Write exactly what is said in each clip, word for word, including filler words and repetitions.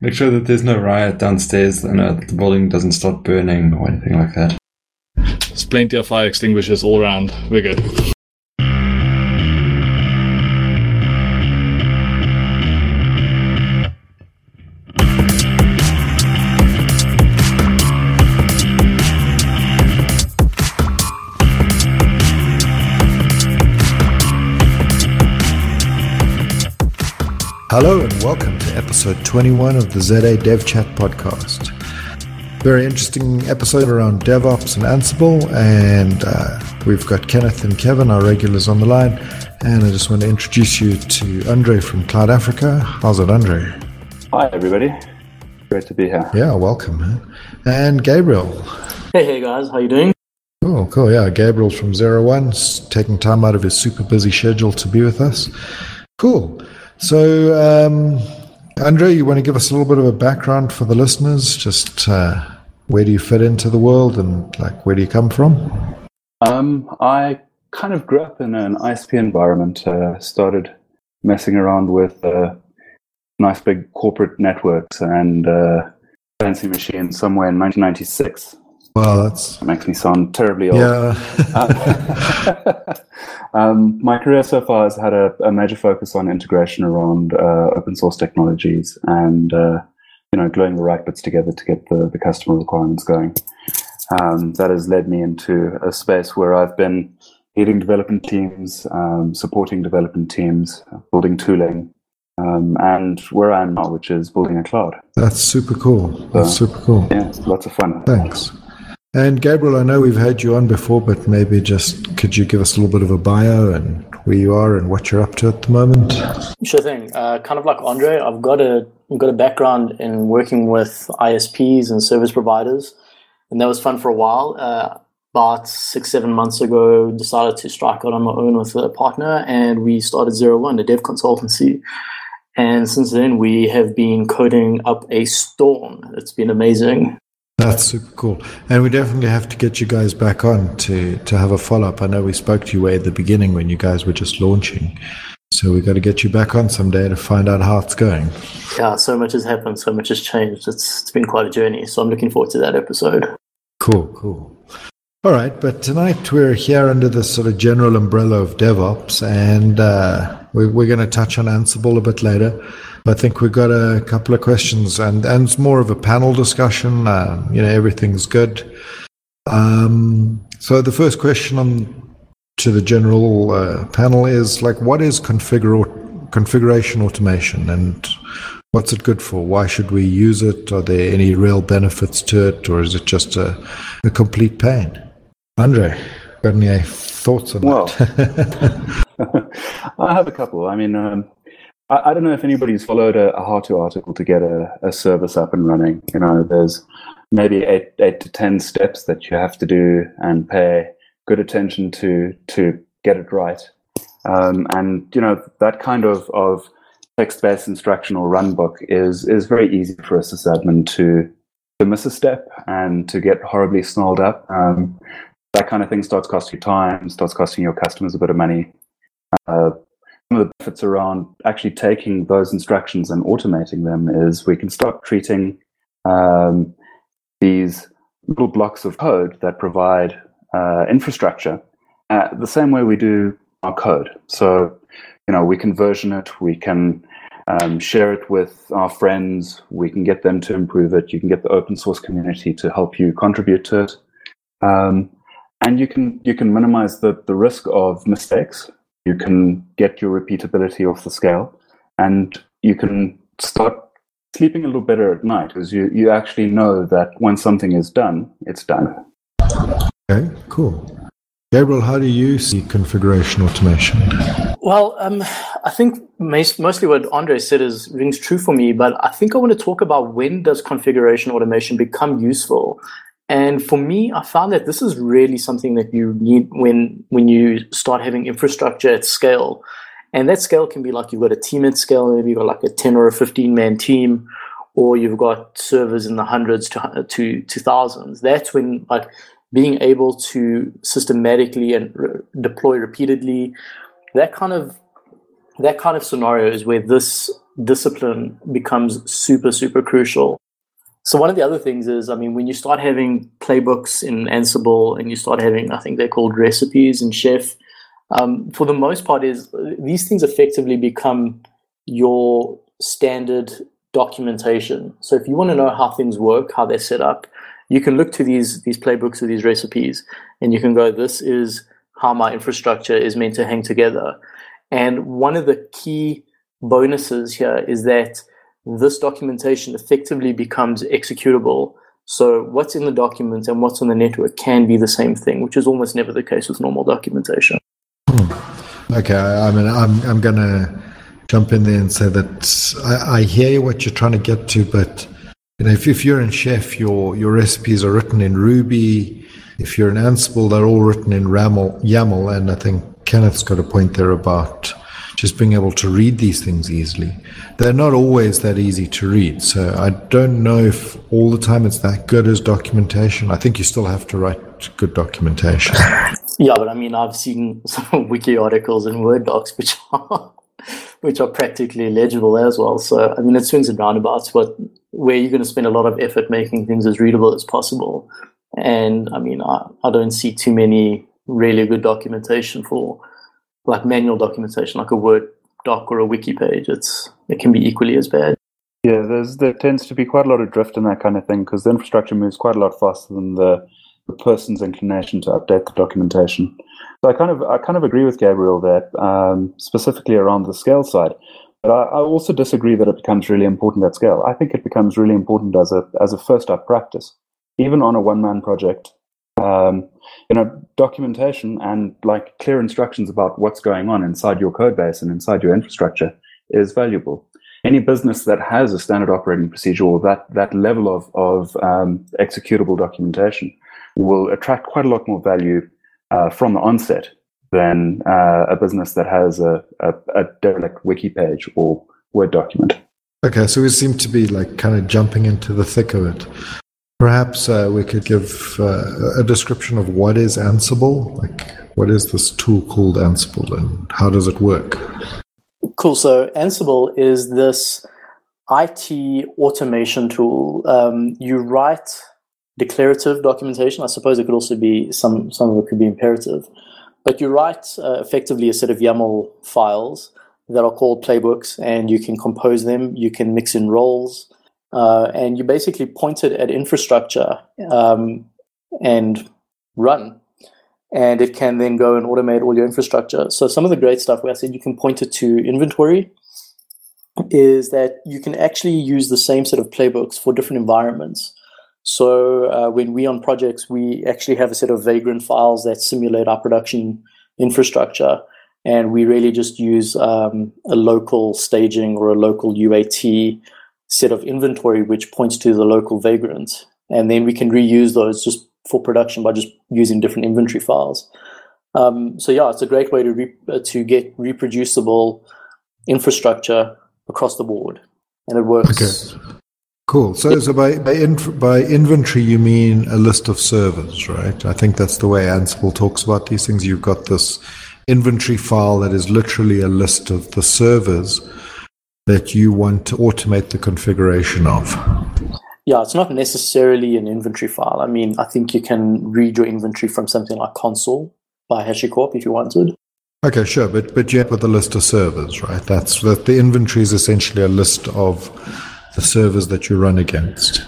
Make sure that there's no riot downstairs and uh, the building doesn't start burning or anything like that. There's plenty of fire extinguishers all around. We're good. Hello and welcome to episode twenty-one of the Z A Dev Chat Podcast. Very interesting episode around DevOps and Ansible, and uh, we've got Kenneth and Kevin, our regulars, on the line. And I just want to introduce you to Andre from Cloud Africa. How's it, Andre? Hi, everybody. Great to be here. Yeah, welcome. And Gabriel. Hey, hey guys. How you doing? Cool, cool. Yeah, Gabriel from Zero One, taking time out of his super busy schedule to be with us. Cool. So, um, Andre, you want to give us a little bit of a background for the listeners? Just uh, where do you fit into the world and like where do you come from? Um, I kind of grew up in an I S P environment. Uh, started messing around with uh, nice big corporate networks and uh, fancy machines somewhere in nineteen ninety-six. Wow, that's... That makes me sound terribly old. Yeah. uh, um, my career so far has had a, a major focus on integration around uh, open source technologies and, uh, you know, gluing the right bits together to get the, the customer requirements going. Um, that has led me into a space where I've been leading development teams, um, supporting development teams, building tooling, um, and where I am now, which is building a cloud. That's super cool. That's so, super cool. Yeah, lots of fun. Thanks. And Gabriel, I know we've had you on before, but maybe just could you give us a little bit of a bio and where you are and what you're up to at the moment? Sure thing. Uh, kind of like Andre, I've got a I've got a background in working with I S Ps and service providers, and that was fun for a while. Uh, about six, seven months ago, decided to strike out on my own with a partner, and we started Zero One, a dev consultancy. And since then, we have been coding up a storm. It's been amazing. That's super cool. And we definitely have to get you guys back on to, to have a follow-up. I know we spoke to you way at the beginning when you guys were just launching. So we've got to get you back on someday to find out how it's going. Yeah, so much has happened. So much has changed. It's It's been quite a journey. So I'm looking forward to that episode. Cool, cool. All right, but tonight we're here under the sort of general umbrella of DevOps, and uh, we're, we're going to touch on Ansible a bit later. I think we've got a couple of questions, and, and it's more of a panel discussion. Uh, you know, everything's good. Um, so the first question on, to the general uh, panel is, like, what is configura- configuration automation, and what's it good for? Why should we use it? Are there any real benefits to it, or is it just a, a complete pain? Andre, got any thoughts on well, that? I have a couple. I mean, um, I, I don't know if anybody's followed a, a how-to article to get a, a service up and running. You know, there's maybe eight, eight to ten steps that you have to do and pay good attention to to get it right. Um, and, you know, that kind of, of text-based instructional runbook is is very easy for a sysadmin to, to miss a step and to get horribly snarled up. Um, That kind of thing starts costing you time, starts costing your customers a bit of money. Uh, some of the benefits around actually taking those instructions and automating them is we can start treating um, these little blocks of code that provide uh, infrastructure uh, the same way we do our code. So, you know, we can version it, we can um, share it with our friends, we can get them to improve it, you can get the open source community to help you contribute to it. Um, And you can you can minimize the, the risk of mistakes. You can get your repeatability off the scale, and you can start sleeping a little better at night because you, you actually know that when something is done, it's done. Okay, cool. Gabriel, how do you see configuration automation? Well, um, I think most, mostly what Andre said is rings true for me, but I think I want to talk about when does configuration automation become useful. And for me, I found that this is really something that you need when when you start having infrastructure at scale. And that scale can be like you've got a team at scale, maybe you've got like a ten or a fifteen-man team, or you've got servers in the hundreds to, to, to thousands. That's when like being able to systematically and re- deploy repeatedly, that kind of that kind of scenario is where this discipline becomes super, super crucial. So one of the other things is, I mean, when you start having playbooks in Ansible and you start having, I think they're called recipes in Chef, um, for the most part is these things effectively become your standard documentation. So if you want to know how things work, how they're set up, you can look to these these playbooks or these recipes and you can go, this is how my infrastructure is meant to hang together. And one of the key bonuses here is that this documentation effectively becomes executable. So what's in the document and what's on the network can be the same thing, which is almost never the case with normal documentation. Hmm. Okay, I mean, I'm I'm going to jump in there and say that I, I hear what you're trying to get to, but you know, if, if you're in Chef, your your recipes are written in Ruby. If you're in Ansible, they're all written in YAML, YAML, and I think Kenneth's got a point there about just being able to read these things easily. They're not always that easy to read, so I don't know if all the time it's that good as documentation. I think you still have to write good documentation. Yeah, but I mean, I've seen some wiki articles and Word docs which are which are practically legible as well. So, I mean, it swings and roundabouts, but where you're going to spend a lot of effort making things as readable as possible. And, I mean, I, I don't see too many really good documentation for, like, manual documentation, like a Word doc or a wiki page. It's It can be equally as bad. Yeah, there's there tends to be quite a lot of drift in that kind of thing because the infrastructure moves quite a lot faster than the, the person's inclination to update the documentation. So I kind of I kind of agree with Gabriel there, um, specifically around the scale side. But I, I also disagree that it becomes really important at scale. I think it becomes really important as a as a first-up practice. Even on a one-man project, um, you know, documentation and like clear instructions about what's going on inside your code base and inside your infrastructure is valuable. Any business that has a standard operating procedure or that that level of of um, executable documentation will attract quite a lot more value uh, from the onset than uh, a business that has a, a, a derelict wiki page or Word document. Okay, so we seem to be like kind of jumping into the thick of it. Perhaps uh, we could give uh, a description of what is Ansible. Like, what is this tool called Ansible, and how does it work? Cool. So Ansible is this I T automation tool. Um, you write declarative documentation. I suppose it could also be some some of it could be imperative, but you write uh, effectively a set of YAML files that are called playbooks, and you can compose them. You can mix in roles. Uh, and you basically point it at infrastructure um, and run. And it can then go and automate all your infrastructure. So some of the great stuff where I said you can point it to inventory is that you can actually use the same set of playbooks for different environments. So uh, when we on projects, we actually have a set of Vagrant files that simulate our production infrastructure. And we really just use um, a local staging or a local U A T set of inventory which points to the local Vagrant, and then we can reuse those just for production by just using different inventory files. Um, so yeah, it's a great way to re- to get reproducible infrastructure across the board, and it works. Okay, cool. So yeah. so by by, in- by inventory you mean a list of servers, right? I think that's the way Ansible talks about these things. You've got this inventory file that is literally a list of the servers that you want to automate the configuration of. Yeah, it's not necessarily an inventory file. I mean, I think you can read your inventory from something like Consul by HashiCorp if you wanted. Okay, sure, but but you have with a list of servers, right? That's that the inventory is essentially a list of the servers that you run against.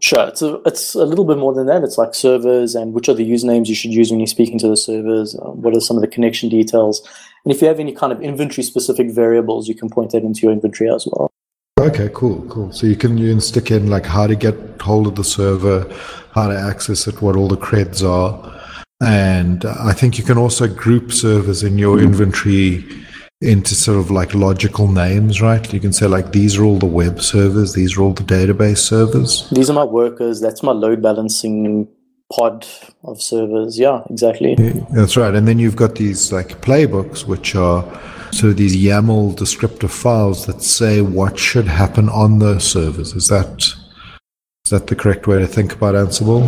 Sure, it's a, it's a little bit more than that. It's like servers and which are the usernames you should use when you're speaking to the servers, uh, what are some of the connection details. And if you have any kind of inventory-specific variables, you can point that into your inventory as well. Okay, cool, cool. So you can, you can stick in like how to get hold of the server, how to access it, what all the creds are. And I think you can also group servers in your inventory into sort of like logical names, right? You can say like, these are all the web servers, these are all the database servers. These are my workers, that's my load balancing pod of servers. Yeah, exactly. Yeah, that's right. And then you've got these like playbooks, which are sort of these YAML descriptive files that say what should happen on those servers. Is that is that the correct way to think about Ansible?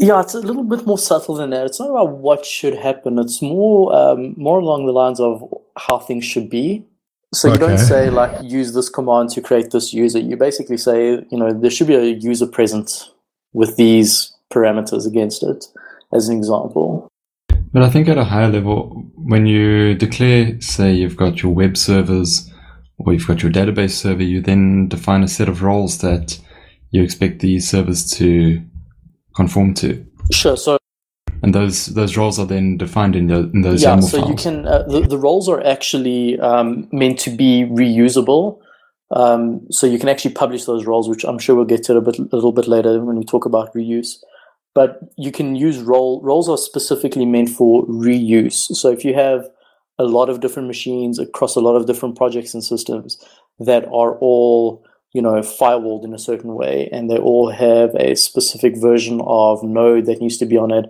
Yeah, it's a little bit more subtle than that. It's not about what should happen. It's more um, more along the lines of how things should be. So you okay. don't say like use this command to create this user. You basically say, you know, there should be a user present with these parameters against it as an example. But I think at a higher level, when you declare, say you've got your web servers or you've got your database server, you then define a set of roles that you expect these servers to conform to. Sure. So And those those roles are then defined in, the, in those yeah, YAML files. Yeah, so you can uh, the, the roles are actually um, meant to be reusable. Um, so you can actually publish those roles, which I'm sure we'll get to a, bit, a little bit later when we talk about reuse. But you can use role roles are specifically meant for reuse. So if you have a lot of different machines across a lot of different projects and systems that are all, you know, firewalled in a certain way, and they all have a specific version of node that needs to be on it,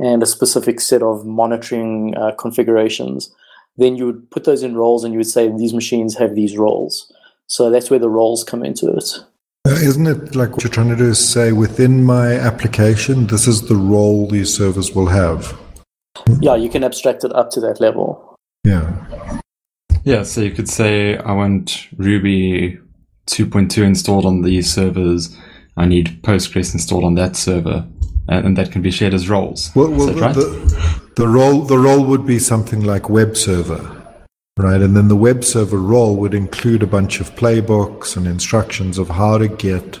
and a specific set of monitoring uh, configurations, then you would put those in roles and you would say these machines have these roles. So that's where the roles come into it. Uh, isn't it like what you're trying to do is say within my application, this is the role these servers will have? Yeah, you can abstract it up to that level. Yeah. Yeah, so you could say I want Ruby two point two installed on these servers. I need Postgres installed on that server. And that can be shared as roles. Well, well, right? the, the role the role would be something like web server, right? And then the web server role would include a bunch of playbooks and instructions of how to get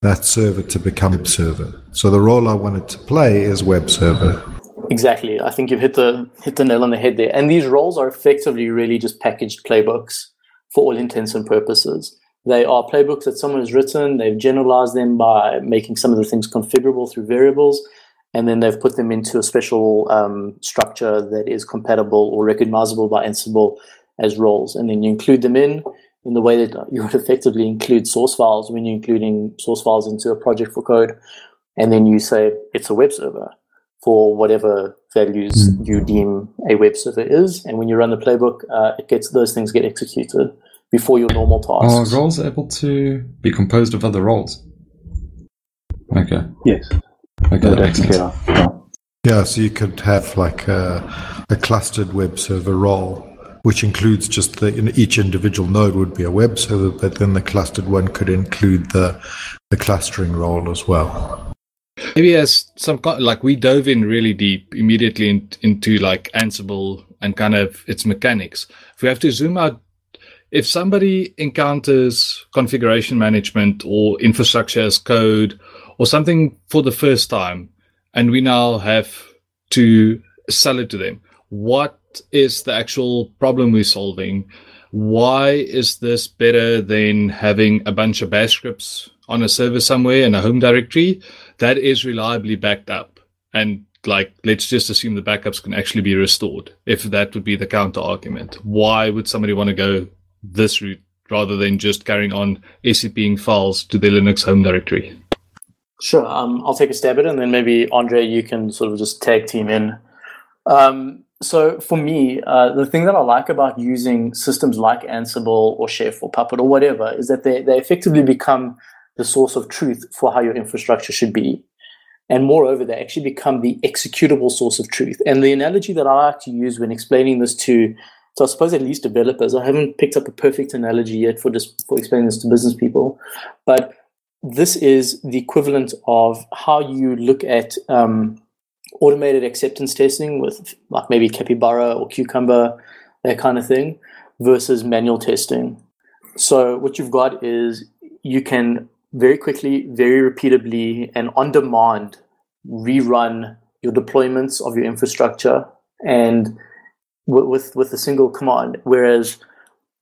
that server to become web server. So the role I wanted to play is web server. Exactly. I think you've hit the hit the nail on the head there. And these roles are effectively really just packaged playbooks for all intents and purposes. They are playbooks that someone has written. They've generalized them by making some of the things configurable through variables, and then they've put them into a special um, structure that is compatible or recognizable by Ansible as roles. And then you include them in, in the way that you would effectively include source files when you're including source files into a project for code. And then you say it's a web server for whatever values you deem a web server is. And when you run the playbook, uh, it gets those things get executed before your normal tasks. Are roles able to be composed of other roles? Okay. Yes. Okay, that makes sense. Yeah, so you could have like a, a clustered web server role, which includes just the in each individual node would be a web server, but then the clustered one could include the the clustering role as well. Maybe as some like we dove in really deep immediately in, into like Ansible and kind of its mechanics. If we have to zoom out. If somebody encounters configuration management or infrastructure as code or something for the first time, and we now have to sell it to them, what is the actual problem we're solving? Why is this better than having a bunch of bash scripts on a server somewhere in a home directory that is reliably backed up? And like, let's just assume the backups can actually be restored, if that would be the counter argument. Why would somebody want to go this route rather than just carrying on SCPing files to the Linux home directory? Sure, um, I'll take a stab at it, and then maybe Andre, you can sort of just tag team in. Um, so for me, uh, the thing that I like about using systems like Ansible or Chef or Puppet or whatever is that they, they effectively become the source of truth for how your infrastructure should be. And moreover, they actually become the executable source of truth. And the analogy that I like to use when explaining this to So I suppose at least developers, I haven't picked up a perfect analogy yet for dis- for explaining this to business people, but this is the equivalent of how you look at um, automated acceptance testing with like maybe Capybara or Cucumber, that kind of thing, versus manual testing. So what you've got is you can very quickly, very repeatably, and on demand rerun your deployments of your infrastructure and with with a single command, whereas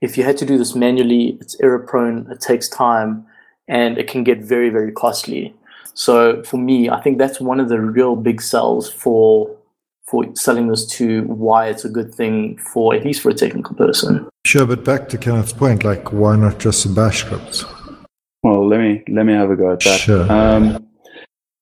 if you had to do this manually, it's error prone, it takes time, and it can get very, very costly. So for me, I think that's one of the real big sells for for selling this to why it's a good thing for at least for a technical person. Sure, but back to Kenneth's point, like why not just some bash scripts? Well, let me let me have a go at that. Sure. Um,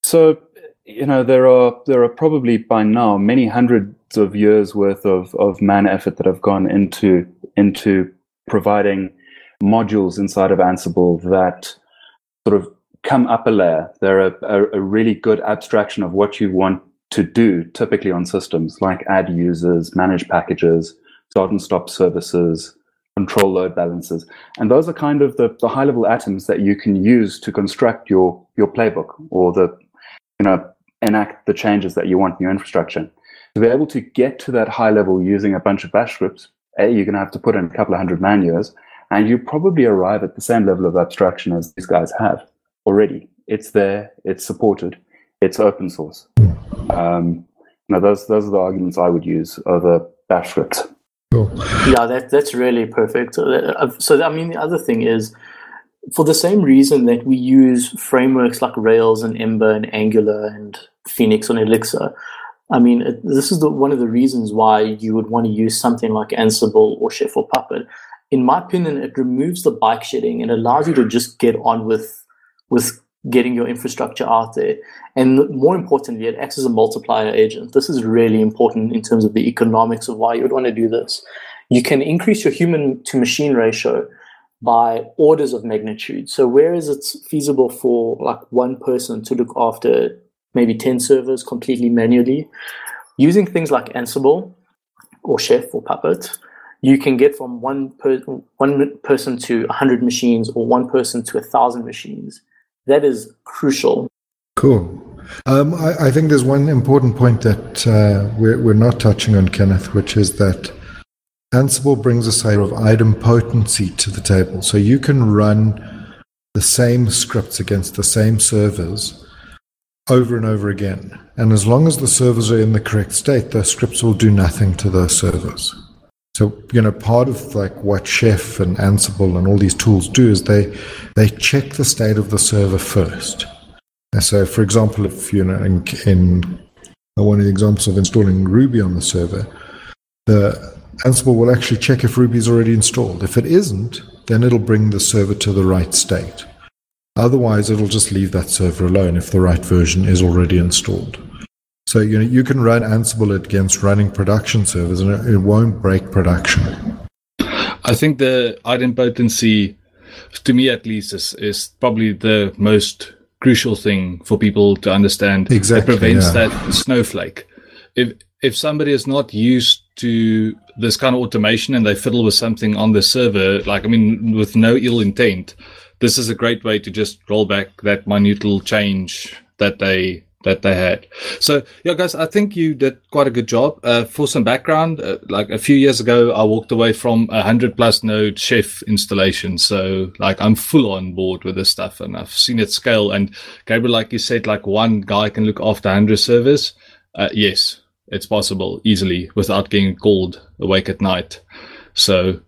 so you know there are there are probably by now many hundred of years worth of, of man effort that have gone into into providing modules inside of Ansible that sort of come up a layer. They're a, a, a really good abstraction of what you want to do typically on systems, like add users, manage packages, start and stop services, control load balancers. And those are kind of the, the high-level atoms that you can use to construct your, your playbook or the, you know, enact the changes that you want in your infrastructure. To be able to get to that high level using a bunch of bash scripts, A, you're going to have to put in a couple of hundred man years, and you probably arrive at the same level of abstraction as these guys have already. It's there, it's supported, it's open source. Um, now, those those are the arguments I would use over bash scripts. Cool. Yeah, that, that's really perfect. So, I mean, the other thing is, for the same reason that we use frameworks like Rails and Ember and Angular and Phoenix on Elixir, I mean, it, this is the, one of the reasons why you would want to use something like Ansible or Chef or Puppet. In my opinion, it removes the bike shedding and allows you to just get on with with getting your infrastructure out there. And more importantly, it acts as a multiplier agent. This is really important in terms of the economics of why you would want to do this. You can increase your human to machine ratio by orders of magnitude. So whereas it's feasible for like one person to look after maybe ten servers completely manually, using things like Ansible or Chef or Puppet, you can get from one per- one person to one hundred machines or one person to one thousand machines. That is crucial. Cool. Um, I, I think there's one important point that uh, we're, we're not touching on, Kenneth, which is that Ansible brings a side of idempotency to the table. So you can run the same scripts against the same servers over and over again. And as long as the servers are in the correct state, those scripts will do nothing to those servers. So, you know, part of like what Chef and Ansible and all these tools do is they they check the state of the server first. And so, for example, if, you know, in, in one of the examples of installing Ruby on the server, the Ansible will actually check if Ruby is already installed. If it isn't, then it'll bring the server to the right state. Otherwise, it'll just leave that server alone if the right version is already installed. So, you know, you can run Ansible against running production servers, and it, it won't break production. I think the idempotency, to me at least, is, is probably the most crucial thing for people to understand. Exactly, it prevents yeah. that snowflake. If if somebody is not used to this kind of automation and they fiddle with something on the server, like, I mean, with no ill intent, this is a great way to just roll back that minute little change that they that they had. So, yeah, guys, I think you did quite a good job. Uh, for some background, uh, like a few years ago, I walked away from one hundred plus node Chef installation. So, like, I'm full on board with this stuff, and I've seen it scale. And, Gabriel, like you said, like one guy can look after one hundred servers. Uh, yes, it's possible easily without getting called awake at night. So,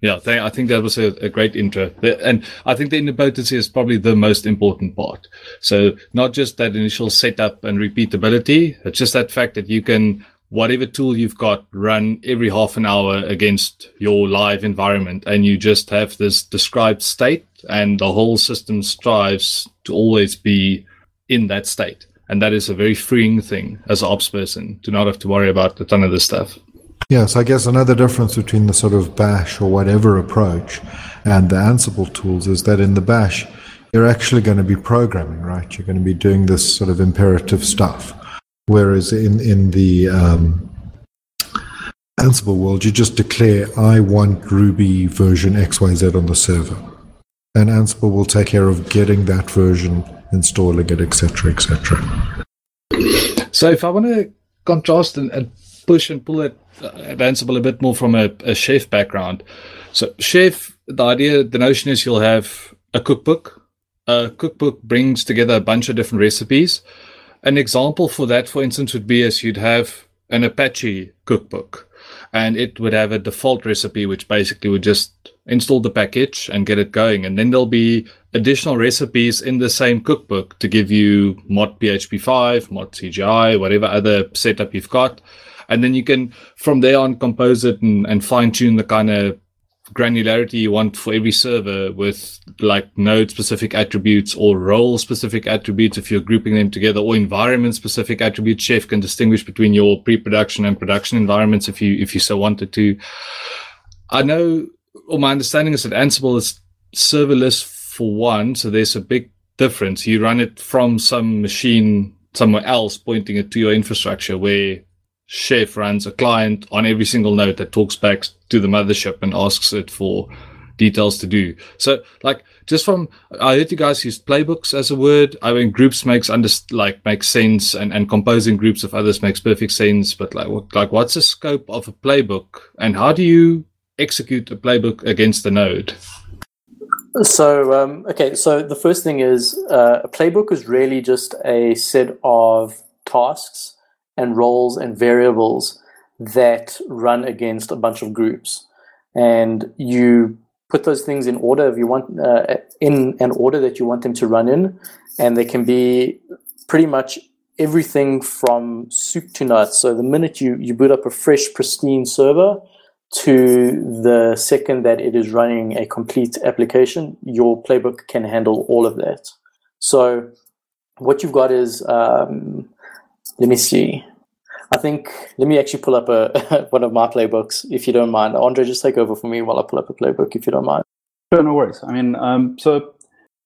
yeah, they, I think that was a, a great intro. The, and I think the idempotency is probably the most important part. So not just that initial setup and repeatability, it's just that fact that you can, whatever tool you've got, run every half an hour against your live environment, and you just have this described state, and the whole system strives to always be in that state. And that is a very freeing thing as an ops person, to not have to worry about a ton of this stuff. Yes, yeah, so I guess another difference between the sort of bash or whatever approach and the Ansible tools is that in the bash, you're actually going to be programming, right? You're going to be doing this sort of imperative stuff. Whereas in, in the um, Ansible world, you just declare, I want Ruby version X Y Z on the server. And Ansible will take care of getting that version, installing it, et cetera, et cetera. So if I want to contrast and, and push and pull it, at Ansible a bit more from a, a Chef background. So Chef, the idea, the notion is you'll have a cookbook. A cookbook brings together a bunch of different recipes. An example for that, for instance, would be as you'd have an Apache cookbook, and it would have a default recipe, which basically would just install the package and get it going. And then there'll be additional recipes in the same cookbook to give you mod P H P five, mod C G I, whatever other setup you've got. And then you can, from there on, compose it and, and fine-tune the kind of granularity you want for every server with, like, node-specific attributes or role-specific attributes if you're grouping them together, or environment-specific attributes. Chef can distinguish between your pre-production and production environments if you if you so wanted to. I know, or my understanding is that Ansible is serverless for one, so there's a big difference. You run it from some machine somewhere else, pointing it to your infrastructure, where Chef runs a client on every single node that talks back to the mothership and asks it for details to do. So, like, just from, I heard you guys used playbooks as a word. I mean, groups makes under like makes sense, and, and composing groups of others makes perfect sense. But like, what, like, what's the scope of a playbook, and how do you execute a playbook against the node? So, um, okay. So the first thing is uh, a playbook is really just a set of tasks and roles and variables that run against a bunch of groups, and you put those things in order if you want, uh, in an order that you want them to run in, and they can be pretty much everything from soup to nuts. So the minute you, you boot up a fresh, pristine server to the second that it is running a complete application, your playbook can handle all of that. So what you've got is, um, let me see. I think, let me actually pull up a one of my playbooks, if you don't mind. Andre, just take over for me while I pull up a playbook, if you don't mind. Sure, no worries. I mean, um, so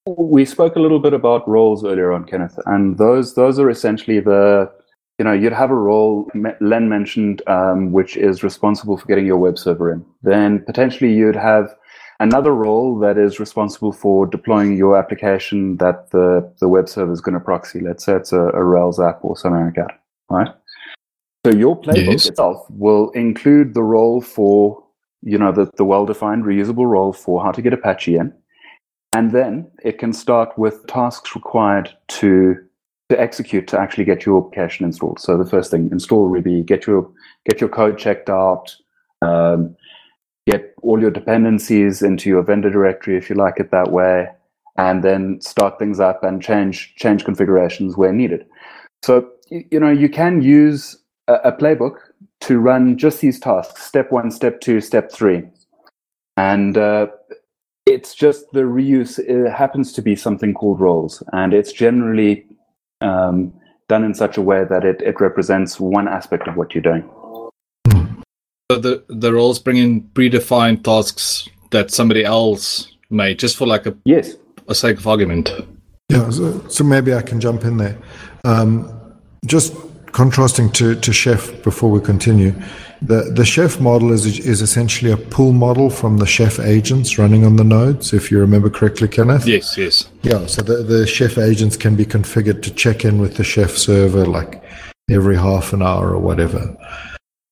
we spoke a little bit about roles earlier on, Kenneth, and those those are essentially the, you know, you'd have a role, Len mentioned, um, which is responsible for getting your web server in. Then potentially you'd have another role that is responsible for deploying your application that the, the web server is going to proxy. Let's say it's a, a Rails app or something like that, right? So your playbook yes. itself will include the role for, you know, the, the well-defined reusable role for how to get Apache in. And then it can start with tasks required to to execute to actually get your application installed. So the first thing, install Ruby, get your get your code checked out, um, get all your dependencies into your vendor directory if you like it that way, and then start things up and change change configurations where needed. So, you know, you can use a playbook to run just these tasks, step one, step two, step three. And uh, it's just the reuse, it happens to be something called roles. And it's generally um, done in such a way that it, it represents one aspect of what you're doing. So the, the roles bring in predefined tasks that somebody else made, just for like a, yes. a sake of argument. Yeah, so, so maybe I can jump in there. Um, just... Contrasting to, to Chef before we continue, the, the Chef model is is essentially a pull model from the Chef agents running on the nodes, if you remember correctly, Kenneth. Yes, yes. Yeah, so the, the Chef agents can be configured to check in with the Chef server like every half an hour or whatever.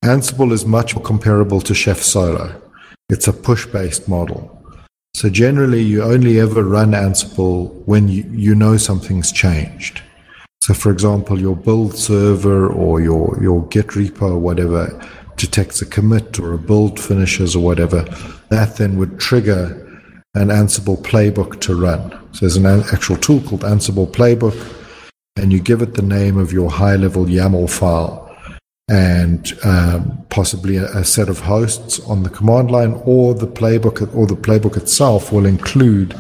Ansible is much more comparable to Chef Solo. It's a push-based model. So generally, you only ever run Ansible when you, you know something's changed. So, for example, your build server or your, your Git repo or whatever detects a commit or a build finishes or whatever, that then would trigger an Ansible playbook to run. So there's an actual tool called Ansible Playbook, and you give it the name of your high-level YAML file and um, possibly a, a set of hosts on the command line, or the playbook or the playbook itself will include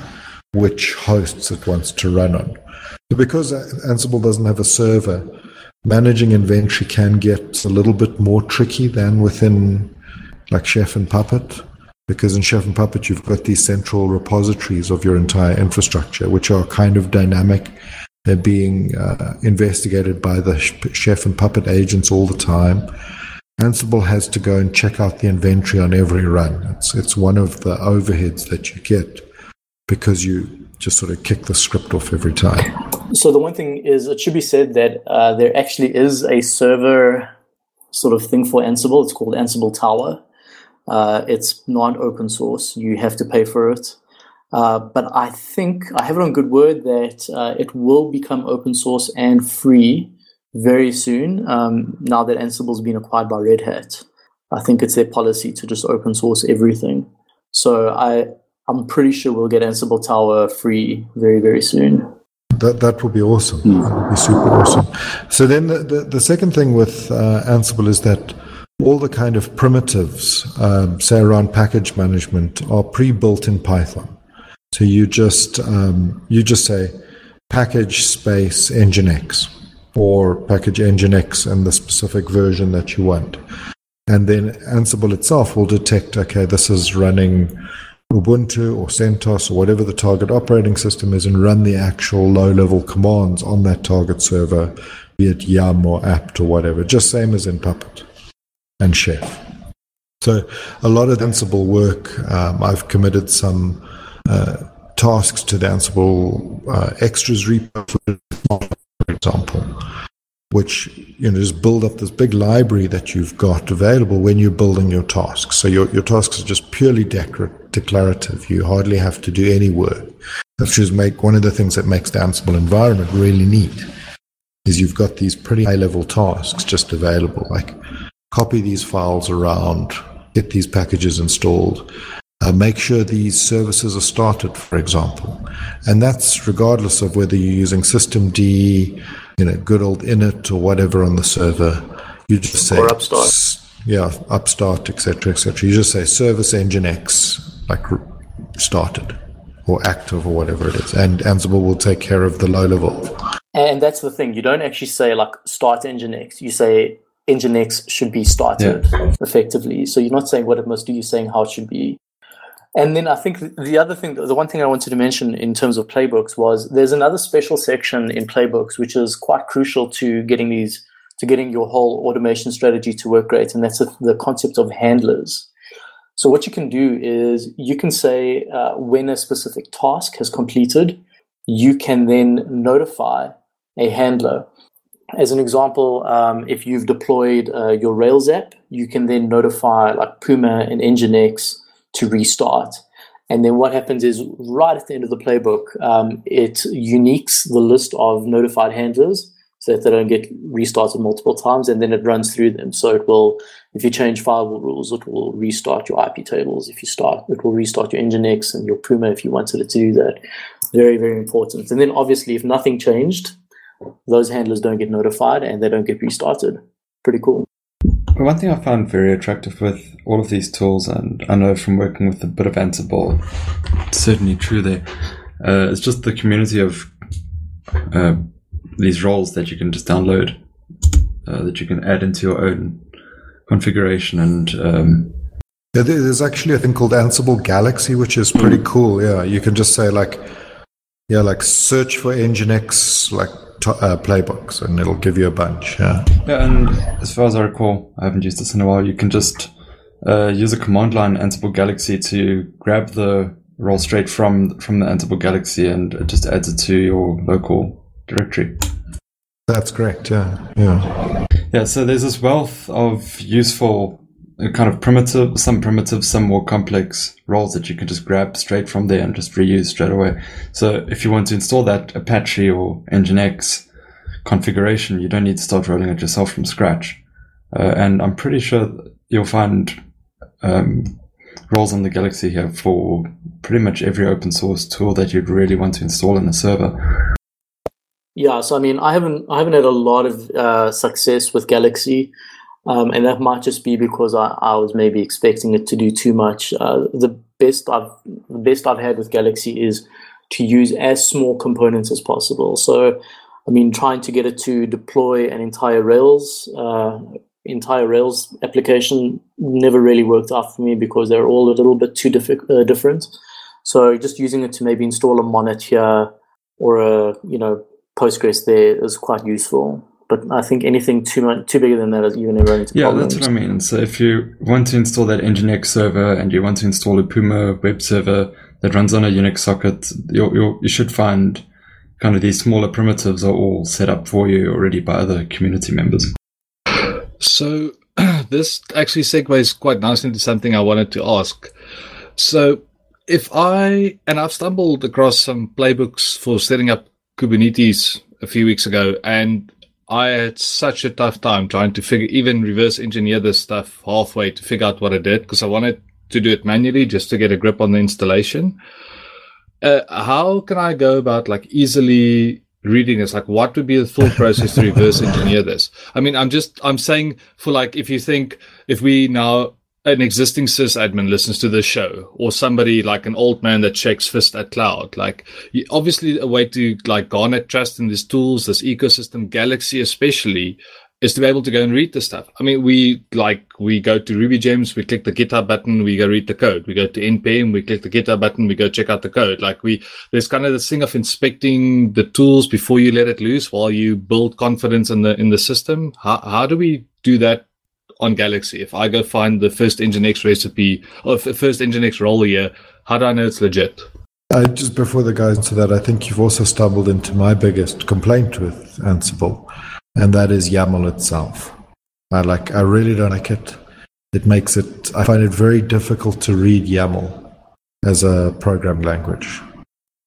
which hosts it wants to run on. But because Ansible doesn't have a server, managing inventory can get a little bit more tricky than within like Chef and Puppet, because in Chef and Puppet you've got these central repositories of your entire infrastructure, which are kind of dynamic. They're being uh, investigated by the Chef and Puppet agents all the time. Ansible has to go and check out the inventory on every run. It's, it's one of the overheads that you get, because you just sort of kick the script off every time. So the one thing is, it should be said that uh, there actually is a server sort of thing for Ansible. It's called Ansible Tower. Uh, it's not open source. You have to pay for it. Uh, but I think, I have it on good word that uh, it will become open source and free very soon, um, now that Ansible's been acquired by Red Hat. I think it's their policy to just open source everything. So I... I'm pretty sure we'll get Ansible Tower free very, very soon. That that would be awesome. Mm. That would be super awesome. So then the, the, the second thing with uh, Ansible is that all the kind of primitives, um, say around package management, are pre-built in Python. So you just um, you just say package space Nginx, or package Nginx and the specific version that you want. And then Ansible itself will detect, okay, this is running Ubuntu or CentOS or whatever the target operating system is, and run the actual low-level commands on that target server be it YAML or apt or whatever, just same as in Puppet and Chef. So a lot of Ansible work, um, I've committed some uh, tasks to the Ansible uh, extras repo, for example, which, you know, just build up this big library that you've got available when you're building your tasks. So your, your tasks are just purely declarative. You hardly have to do any work. That's just make one of the things that makes the Ansible environment really neat is you've got these pretty high-level tasks just available, like copy these files around, get these packages installed, uh, make sure these services are started, for example. And that's regardless of whether you're using systemd, you know, good old init or whatever on the server. You just say, or upstart. Yeah, upstart, et cetera, et cetera. You just say service Nginx, like started or active or whatever it is. And Ansible will take care of the low level. And that's the thing. You don't actually say like start Nginx. You say Nginx should be started yeah. effectively. So you're not saying what it must do. You're saying how it should be. And then I think the other thing, the one thing I wanted to mention in terms of playbooks was there's another special section in playbooks which is quite crucial to getting these, to getting your whole automation strategy to work great, and that's the concept of handlers. So what you can do is you can say uh, when a specific task has completed, you can then notify a handler. As an example, um, if you've deployed uh, your Rails app, you can then notify like Puma and Nginx to restart. And then what happens is right at the end of the playbook, um, it uniques the list of notified handlers so that they don't get restarted multiple times, and then it runs through them. So it will, if you change firewall rules, it will restart your I P tables. If you start, it will restart your Nginx and your Puma if you wanted it to do that. Very, very important. And then obviously if nothing changed, those handlers don't get notified and they don't get restarted. Pretty cool. But one thing I found very attractive with all of these tools, and I know from working with a bit of Ansible, it's certainly true there, uh, it's just the community of uh, these roles that you can just download, uh, that you can add into your own configuration. And um, yeah, there's actually a thing called Ansible Galaxy, which is pretty mm-hmm. cool. Yeah, you can just say like, yeah, like search for Nginx, like. Uh, playbooks, and it'll give you a bunch. Yeah. Yeah, and as far as I recall, I haven't used this in a while, you can just uh, use a command line Ansible Galaxy to grab the role straight from from the Ansible Galaxy, and it just adds it to your local directory. That's correct. Yeah. Yeah. Yeah. So there's this wealth of useful, kind of primitive, some primitive, some more complex roles that you can just grab straight from there and just reuse straight away. So if you want to install that Apache or Nginx configuration, you don't need to start rolling it yourself from scratch. Uh, and I'm pretty sure you'll find um, roles on the Galaxy here for pretty much every open source tool that you'd really want to install in a server. Yeah, so I mean, I haven't, I haven't had a lot of uh, success with Galaxy. Um, and that might just be because I, I was maybe expecting it to do too much. Uh, the best I've the best I've had with Galaxy is to use as small components as possible. So, I mean, trying to get it to deploy an entire Rails uh, entire Rails application never really worked out for me because they're all a little bit too diffi- uh, different. So, just using it to maybe install a Monet here or a you know Postgres there is quite useful. But I think anything too much, too bigger than that is even run into yeah, problems. Yeah, that's what I mean. So if you want to install that Nginx server and you want to install a Puma web server that runs on a Unix socket, you're, you're, you should find kind of these smaller primitives are all set up for you already by other community members. So this actually segues quite nicely into something I wanted to ask. So if I, and I've stumbled across some playbooks for setting up Kubernetes a few weeks ago, and I had such a tough time trying to figure, even reverse engineer this stuff halfway to figure out what I did, because I wanted to do it manually just to get a grip on the installation. Uh, how can I go about like easily reading this? Like, what would be the full process to reverse engineer this? I mean, I'm just, I'm saying for like, if you think, if we now, an existing sysadmin listens to this show, or somebody like an old man that shakes fist at cloud. Like, obviously, a way to like garner trust in these tools, this ecosystem, Galaxy especially, is to be able to go and read the stuff. I mean, we like we go to Ruby Gems, we click the GitHub button, we go read the code. We go to N P M, we click the GitHub button, we go check out the code. Like we, there's kind of this thing of inspecting the tools before you let it loose, while you build confidence in the in the system. How how do we do that on Galaxy? If I go find the first Nginx recipe or the first Nginx roll here, how do I know it's legit? Uh, just before the guys into that, I think you've also stumbled into my biggest complaint with Ansible, and that is YAML itself. I like. I really don't like it. It makes it. I find it very difficult to read YAML as a program language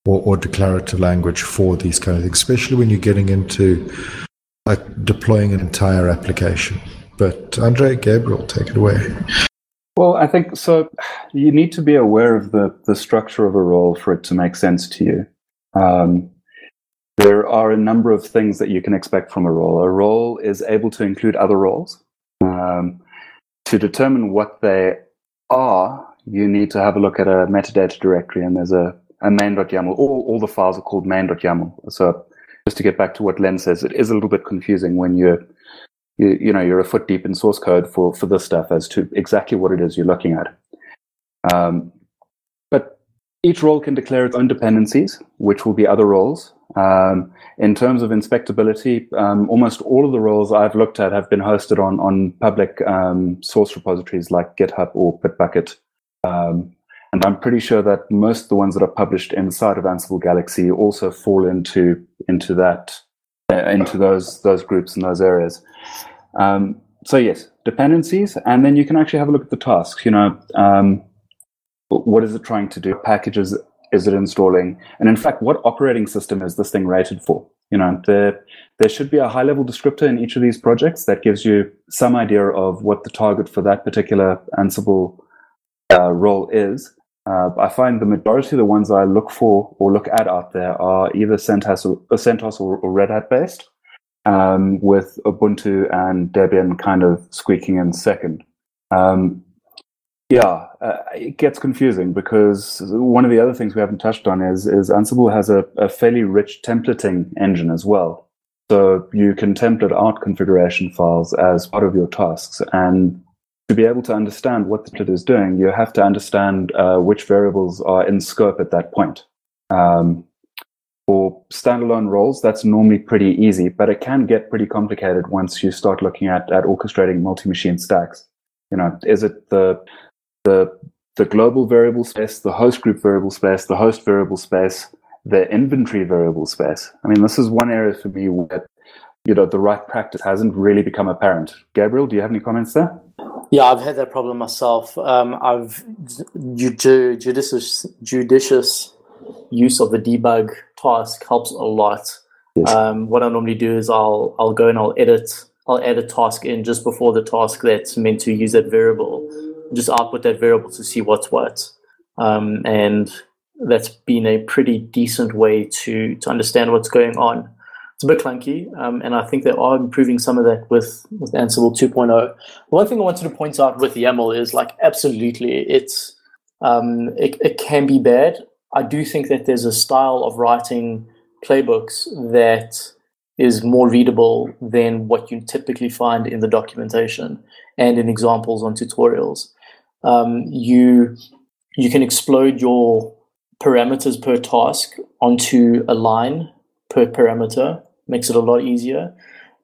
or, or declarative language for these kind of things, especially when you're getting into like deploying an entire application. But Andre, Gabriel, take it away. Well, I think so. You need to be aware of the the structure of a role for it to make sense to you. Um, There are a number of things that you can expect from a role. A role is able to include other roles. Um, to determine what they are, you need to have a look at a metadata directory, and there's a, a main.yaml. All, all the files are called main.yaml. So just to get back to what Len says, it is a little bit confusing when you're, you, you know, you're a foot deep in source code for, for this stuff as to exactly what it is you're looking at. Um, but each role can declare its own dependencies, which will be other roles. Um, in terms of inspectability, um, almost all of the roles I've looked at have been hosted on on public um, source repositories like GitHub or Bitbucket. Um, and I'm pretty sure that most of the ones that are published inside of Ansible Galaxy also fall into into that, uh, into those those groups and those areas. Um, so yes, dependencies, and then you can actually have a look at the tasks. You know, um, what is it trying to do? Packages. Is it installing? And in fact, what operating system is this thing rated for? You know, there, there should be a high-level descriptor in each of these projects that gives you some idea of what the target for that particular Ansible uh, role is. Uh, I find the majority of the ones I look for or look at out there are either CentOS or, or, CentOS or, or Red Hat-based, um, with Ubuntu and Debian kind of squeaking in second. Um, Yeah, uh, it gets confusing because one of the other things we haven't touched on is, is Ansible has a, a fairly rich templating engine as well. So you can template out configuration files as part of your tasks. And to be able to understand what the template is doing, you have to understand uh, which variables are in scope at that point. Um, for standalone roles, that's normally pretty easy, but it can get pretty complicated once you start looking at, at orchestrating multi-machine stacks. You know, is it the... The the global variable space, the host group variable space, the host variable space, the inventory variable space. I mean, this is one area for me where, you know, the right practice hasn't really become apparent. Gabriel, do you have any comments there? Yeah, I've had that problem myself. Um, I've you do judicious judicious use of the debug task helps a lot. Yes. Um, what I normally do is I'll I'll go and I'll edit I'll add a task in just before the task that's meant to use that variable. Just output that variable to see what's what. Um, and that's been a pretty decent way to to understand what's going on. It's a bit clunky, um, and I think they are improving some of that with, with Ansible two point oh. One thing I wanted to point out with YAML is, like, absolutely, it's um, it, it can be bad. I do think that there's a style of writing playbooks that is more readable than what you typically find in the documentation and in examples on tutorials. Um, you you can explode your parameters per task onto a line per parameter, makes it a lot easier.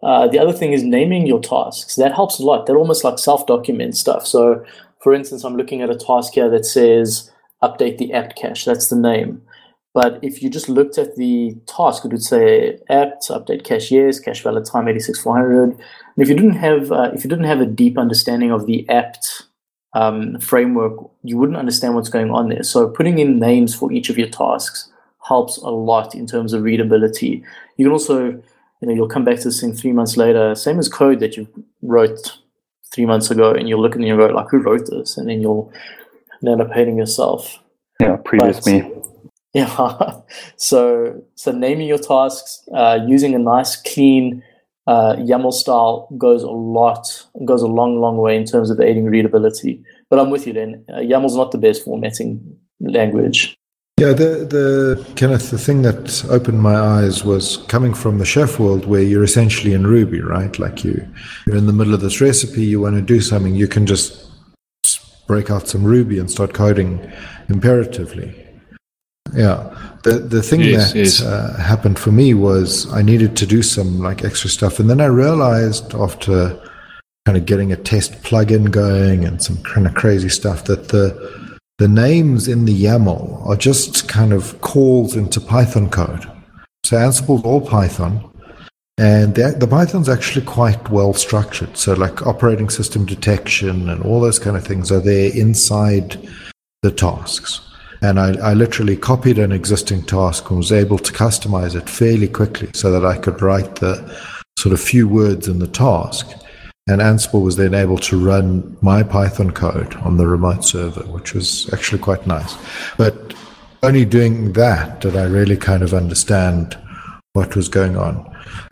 Uh, the other thing is naming your tasks. That helps a lot. They're almost like self-document stuff. So, for instance, I'm looking at a task here that says update the apt cache. That's the name. But if you just looked at the task, it would say apt update cache yes, cache valid time eighty-six four hundred. And if you didn't have uh, if you didn't have a deep understanding of the apt um, framework, you wouldn't understand what's going on there. So putting in names for each of your tasks helps a lot in terms of readability. You can also, you know, you'll come back to this thing three months later, same as code that you wrote three months ago, and you'll look and you'll go, like, who wrote this? And then you'll end up hating yourself. Yeah, previous but, me. Yeah, so so naming your tasks, uh, using a nice clean uh, YAML style goes a lot, goes a long, long way in terms of aiding readability. But I'm with you, then. Uh, YAML's not the best formatting language. Yeah, the the Kenneth, the thing that opened my eyes was coming from the chef world, where you're essentially in Ruby, right? Like you, you're in the middle of this recipe, you want to do something, you can just break out some Ruby and start coding imperatively. Yeah, the the thing yes, that yes. Uh, happened for me was I needed to do some like extra stuff, and then I realized after kind of getting a test plugin going and some kind of crazy stuff that the The names in the YAML are just kind of calls into Python code. So Ansible's all Python, and the, the Python's actually quite well structured. So like operating system detection and all those kind of things are there inside the tasks. And I, I literally copied an existing task and was able to customize it fairly quickly so that I could write the sort of few words in the task. And Ansible was then able to run my Python code on the remote server, which was actually quite nice. But only doing that did I really kind of understand what was going on.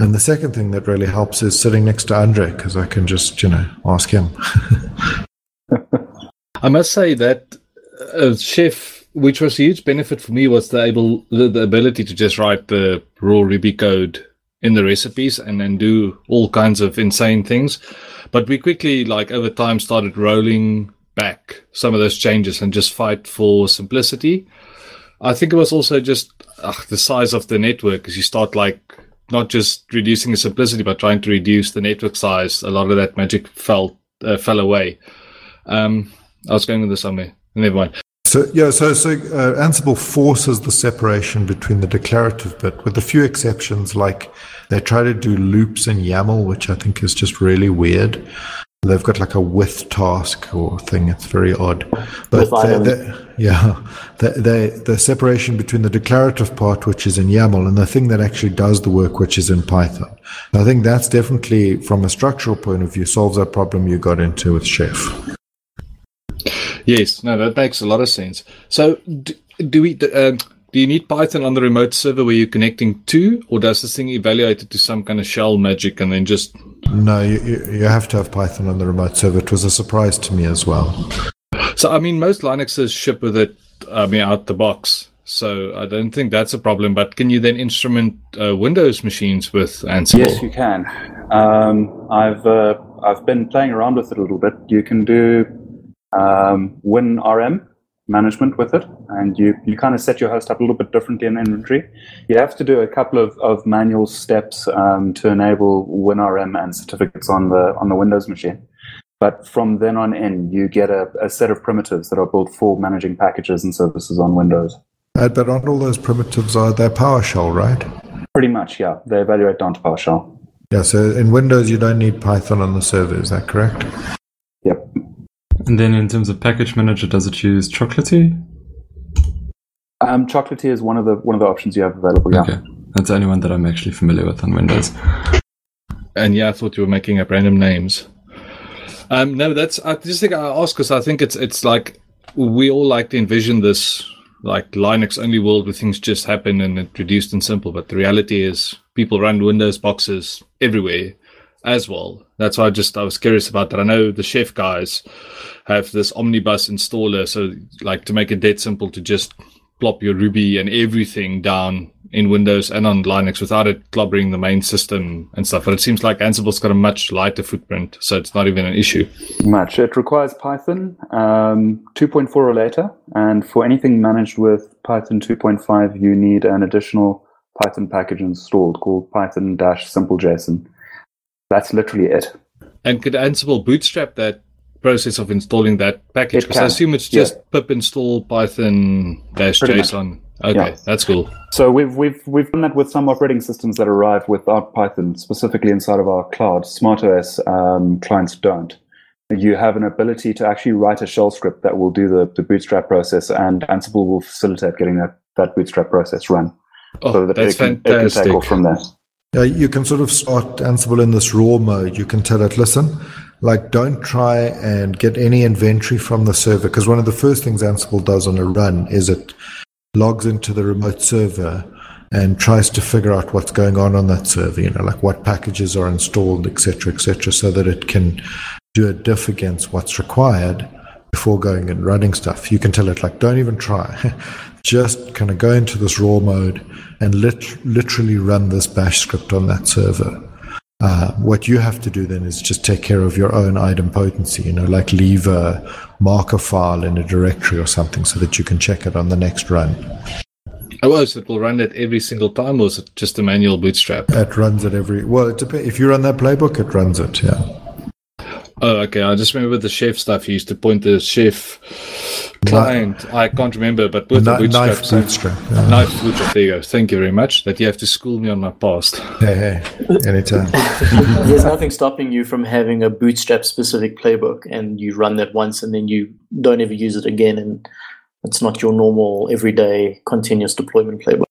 And the second thing that really helps is sitting next to Andre, because I can just, you know, ask him. I must say that uh, Chef, which was a huge benefit for me, was the, able, the, the ability to just write the raw Ruby code in the recipes and then do all kinds of insane things. But we quickly, like over time, started rolling back some of those changes and just fight for simplicity. I think it was also just ugh, the size of the network, because you start like not just reducing the simplicity, but trying to reduce the network size. A lot of that magic fell uh, fell away. Um, I was going with this somewhere. Never mind. So yeah, so so uh, Ansible forces the separation between the declarative bit, with a few exceptions, like they try to do loops in YAML, which I think is just really weird. They've got like a with task or thing; it's very odd. But they, they, yeah, they, they, the separation between the declarative part, which is in YAML, and the thing that actually does the work, which is in Python. And I think that's definitely, from a structural point of view, solves that problem you got into with Chef. Yes, no, that makes a lot of sense. So, do, do we? Do, um, do you need Python on the remote server where you're connecting to, or does this thing evaluate it to some kind of shell magic and then just? No, you you have to have Python on the remote server. It was a surprise to me as well. So, I mean, most Linuxes ship with it. I mean, out the box. So, I don't think that's a problem. But can you then instrument uh, Windows machines with Ansible? Yes, you can. Um, I've uh, I've been playing around with it a little bit. You can do Um, WinRM management with it, and you, you kind of set your host up a little bit differently in inventory. You have to do a couple of, of manual steps um, to enable WinRM and certificates on the on the Windows machine. But from then on in, you get a, a set of primitives that are built for managing packages and services on Windows. Uh, but aren't all those primitives, are they PowerShell, right? Pretty much, yeah. They evaluate down to PowerShell. Yeah, so in Windows, you don't need Python on the server, is that correct? Yep. And then in terms of package manager, does it use chocolatey? Um, chocolatey is one of the one of the options you have available, yeah. Okay. That's the only one that I'm actually familiar with on Windows. And yeah, I thought you were making up random names. Um, no, that's I just think I ask because I think it's it's like we all like to envision this like Linux only world where things just happen and it's reduced and simple, but the reality is people run Windows boxes everywhere as well. That's why I just I was curious about that. I know the Chef guys have this omnibus installer, so like to make it dead simple to just plop your Ruby and everything down in Windows and on Linux without it clobbering the main system and stuff. But it seems like Ansible's got a much lighter footprint, so it's not even an issue. Much. It requires Python um, two point four or later, and for anything managed with Python two point five, you need an additional Python package installed called python-simple.json. That's literally it. And could Ansible bootstrap that process of installing that package? Because I assume it's just yeah. pip install python-json. Okay, yeah. That's cool. So we've we've we've done that with some operating systems that arrive without Python, specifically inside of our cloud. SmartOS um, clients don't. You have an ability to actually write a shell script that will do the, the bootstrap process, and Ansible will facilitate getting that, that bootstrap process run. Oh, so that that's it can, fantastic. It can take off from there. Yeah, you can sort of start Ansible in this raw mode. You can tell it, listen, like don't try and get any inventory from the server, because one of the first things Ansible does on a run is it logs into the remote server and tries to figure out what's going on on that server, you know, like what packages are installed, et cetera, et cetera, so that it can do a diff against what's required before going and running stuff, you can tell it, like, don't even try. Just kind of go into this raw mode and lit- literally run this bash script on that server. Uh, what you have to do then is just take care of your own idempotency, you know, like leave a marker file in a directory or something so that you can check it on the next run. Oh, well, so it will run that every single time, or is it just a manual bootstrap? It runs it every... Well, it depends. If you run that playbook, it runs it, yeah. Oh, okay. I just remember the Chef stuff. You used to point the Chef client. Knife. I can't remember, but with N- the bootstrap. Knife bootstrap. Yeah. Knife bootstrap. There you go. Thank you very much. That you have to school me on my past. Hey, hey. Anytime. There's nothing stopping you from having a bootstrap-specific playbook, and you run that once, and then you don't ever use it again, and... It's not your normal, everyday, continuous deployment playbook.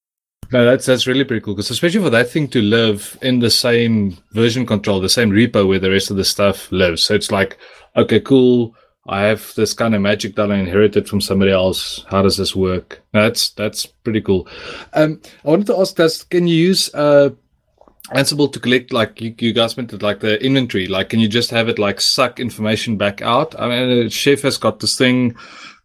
No, that's that's really pretty cool, because especially for that thing to live in the same version control, the same repo where the rest of the stuff lives. So it's like, okay, cool, I have this kind of magic that I inherited from somebody else. How does this work? No, that's that's pretty cool. Um, I wanted to ask, does can you use uh, Ansible to collect, like, you, you guys mentioned, like, the inventory? Like, can you just have it, like, suck information back out? I mean, Chef has got this thing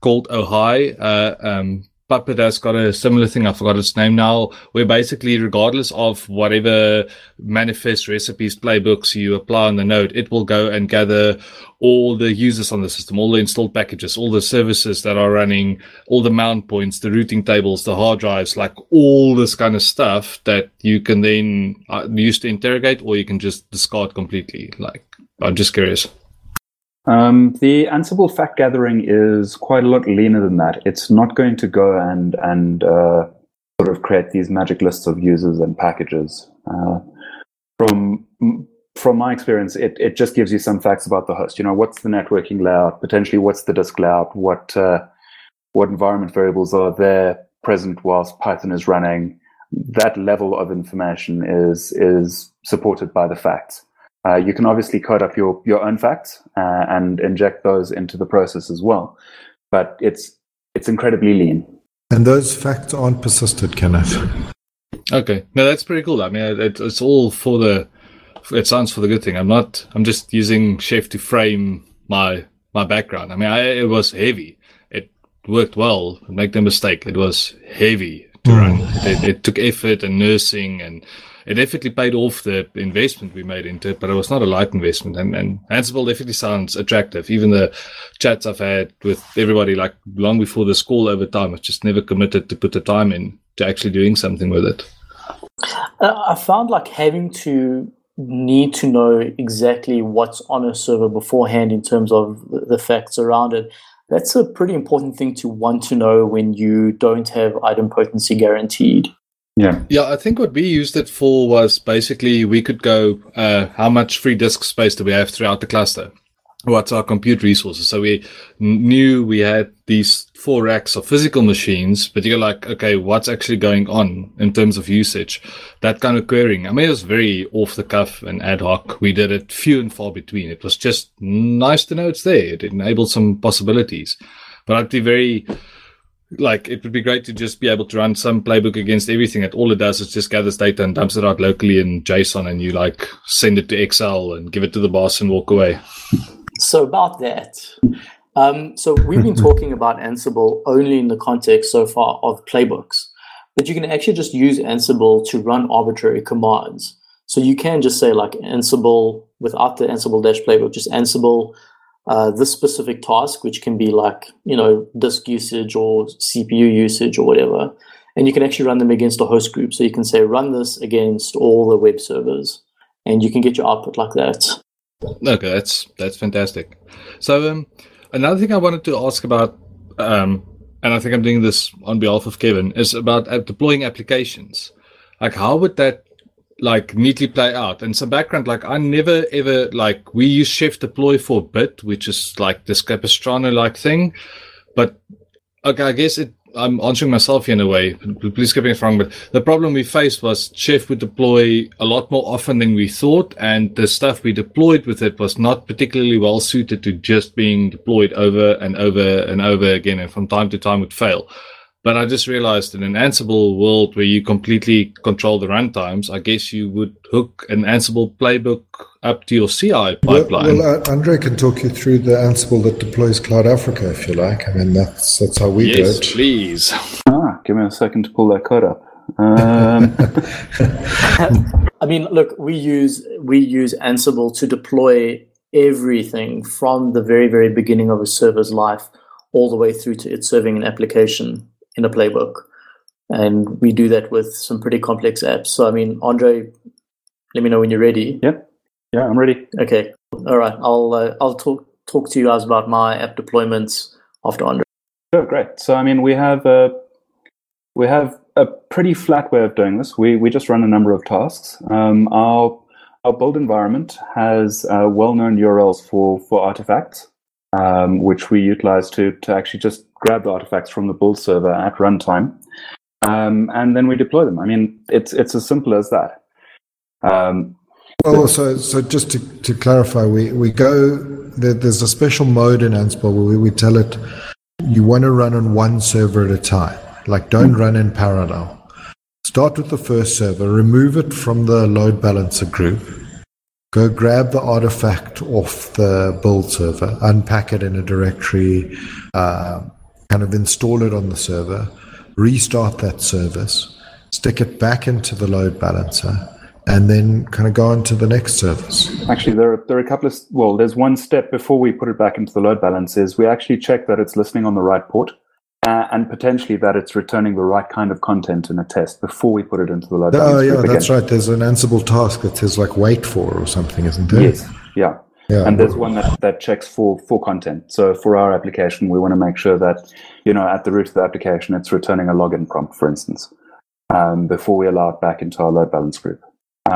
called Ohai. Uh, um, Puppet has got a similar thing. I forgot its name now, where basically regardless of whatever manifest recipes, playbooks you apply on the node, it will go and gather all the users on the system, all the installed packages, all the services that are running, all the mount points, the routing tables, the hard drives, like all this kind of stuff that you can then uh, use to interrogate, or you can just discard completely. Like, I'm just curious. Um, the Ansible fact gathering is quite a lot leaner than that. It's not going to go and and uh, sort of create these magic lists of users and packages. Uh, from from my experience, it, it just gives you some facts about the host. You know, what's the networking layout? Potentially, what's the disk layout? What uh, what environment variables are there present whilst Python is running? That level of information is is supported by the facts. Uh, you can obviously code up your, your own facts uh, and inject those into the process as well. But it's it's incredibly lean. And those facts aren't persisted, Kenneth. Okay. No, that's pretty cool. I mean, it, it's all for the... It sounds for the good thing. I'm not... I'm just using Chef to frame my my background. I mean, I, it was heavy. It worked well. Make no mistake. It was heavy to mm. run. It, it took effort and nursing, and... It definitely paid off the investment we made into it, but it was not a light investment. And, and Ansible definitely sounds attractive. Even the chats I've had with everybody, like, long before this call over time, I just never committed to put the time in to actually doing something with it. Uh, I found, like, having to need to know exactly what's on a server beforehand in terms of the facts around it. That's a pretty important thing to want to know when you don't have idempotency guaranteed. Yeah, yeah. I think what we used it for was basically we could go, uh, how much free disk space do we have throughout the cluster? What's our compute resources? So we knew we had these four racks of physical machines, but you're like, okay, what's actually going on in terms of usage? That kind of querying. I mean, it was very off the cuff and ad hoc. We did it few and far between. It was just nice to know it's there. It enabled some possibilities, but I'd be very... Like, it would be great to just be able to run some playbook against everything, and all it does is just gathers data and dumps it out locally in JSON, and you, like, send it to Excel and give it to the boss and walk away. So about that. Um, so we've been talking about Ansible only in the context so far of playbooks, but you can actually just use Ansible to run arbitrary commands. So you can just say, like, Ansible, without the Ansible dash playbook, just Ansible, Uh, this specific task, which can be like, you know, disk usage or C P U usage or whatever. And you can actually run them against a host group. So you can say, run this against all the web servers, and you can get your output like that. Okay, that's that's fantastic. So um, another thing I wanted to ask about, um, and I think I'm doing this on behalf of Kevin, is about uh, deploying applications. Like, how would that, like, neatly play out? And some background, like, I never ever, like, we use Chef deploy for a bit, which is like this Capistrano like thing, but okay, I guess it, I'm answering myself here in a way, please get me wrong, but the problem we faced was Chef would deploy a lot more often than we thought, and the stuff we deployed with it was not particularly well suited to just being deployed over and over and over again, and from time to time would fail. But I just realized in an Ansible world where you completely control the runtimes, I guess you would hook an Ansible playbook up to your C I pipeline. Well, well uh, Andre can talk you through the Ansible that deploys Cloud Africa, if you like. I mean, that's that's how we yes, do it. Yes, please. Ah, give me a second to pull that code up. Um. I mean, look, we use we use Ansible to deploy everything from the very, very beginning of a server's life all the way through to it serving an application in a playbook. And we do that with some pretty complex apps. So, I mean, Andre, let me know when you're ready. Yeah, yeah, I'm ready. Okay, all right. I'll uh, I'll talk talk to you guys about my app deployments after Andre. Sure, great. So, I mean, we have uh, we have a pretty flat way of doing this. We we just run a number of tasks. Um, our our build environment has uh, well-known U R Ls for for artifacts, um, which we utilize to to actually just grab the artifacts from the build server at runtime, um, and then we deploy them. I mean, it's it's as simple as that. Um, well, so so just to, to clarify, we we go there, there's a special mode in Ansible where we, we tell it you want to run on one server at a time. Like, don't run in parallel. Start with the first server, remove it from the load balancer group, go grab the artifact off the build server, unpack it in a directory, uh, kind of install it on the server, restart that service, stick it back into the load balancer, and then kind of go on to the next service. Actually, there are, there are a couple of... Well, there's one step before we put it back into the load balancer is we actually check that it's listening on the right port. Uh, and potentially that it's returning the right kind of content in a test before we put it into the load balancer. Oh, yeah, that's again. Right. There's an Ansible task that says, like, wait for or something, isn't there? Yes, yeah. yeah and there's one that, that checks for, for content. So for our application, we want to make sure that, you know, at the root of the application, it's returning a login prompt, for instance, um, before we allow it back into our load balance group.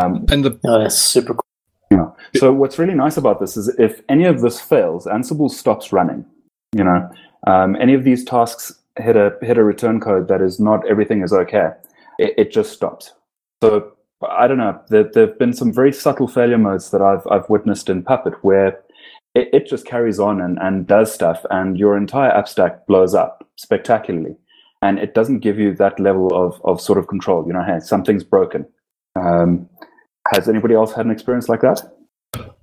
Um, and the- oh, that's super cool. Yeah. So what's really nice about this is if any of this fails, Ansible stops running, you know. Um, any of these tasks hit a hit a return code that is not everything is okay, it, it just stops. So I don't know. There have been some very subtle failure modes that I've I've witnessed in Puppet where it, it just carries on and, and does stuff, and your entire app stack blows up spectacularly, and it doesn't give you that level of of sort of control. You know, hey, something's broken. Um, has anybody else had an experience like that?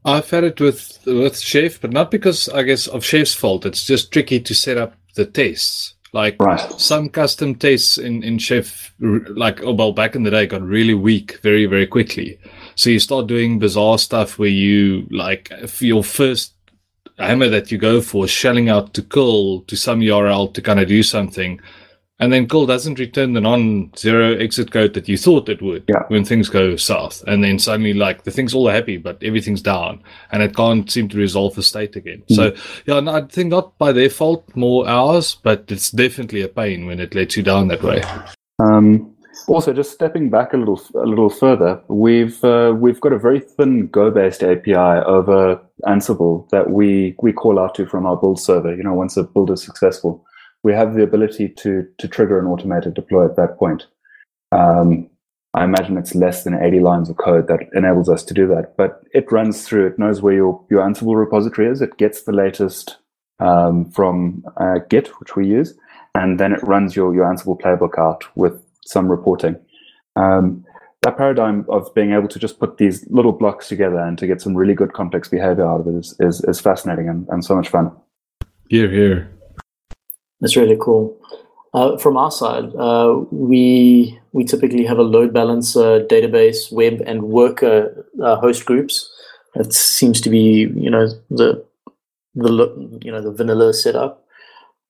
I've had it with with Chef, but not because, I guess, of Chef's fault. It's just tricky to set up the tests. Like, right. Some custom tests in, in Chef, like, oh, well, back in the day, got really weak very, very quickly. So you start doing bizarre stuff where you, like, if your first hammer that you go for is shelling out to curl to some U R L to kind of do something, and then curl doesn't return the non-zero exit code that you thought it would yeah. when things go south. And then suddenly, like, the thing's all happy, but everything's down, and it can't seem to resolve the state again. Mm. So, yeah, no, I think not by their fault, more ours, but it's definitely a pain when it lets you down that way. Um, also, just stepping back a little a little further, we've uh, we've got a very thin Go-based A P I over Ansible that we, we call out to from our build server, you know, once a build is successful. We have the ability to to trigger an automated deploy at that point. Um, I imagine it's less than eighty lines of code that enables us to do that, but it runs through. It knows where your, your Ansible repository is. It gets the latest um, from uh, Git, which we use, and then it runs your, your Ansible playbook out with some reporting. Um, that paradigm of being able to just put these little blocks together and to get some really good complex behavior out of it is, is, is fascinating and, and so much fun. Hear, hear. That's really cool. Uh, from our side, uh, we we typically have a load balancer, database, web, and worker uh, host groups. That seems to be you know the the you know the vanilla setup.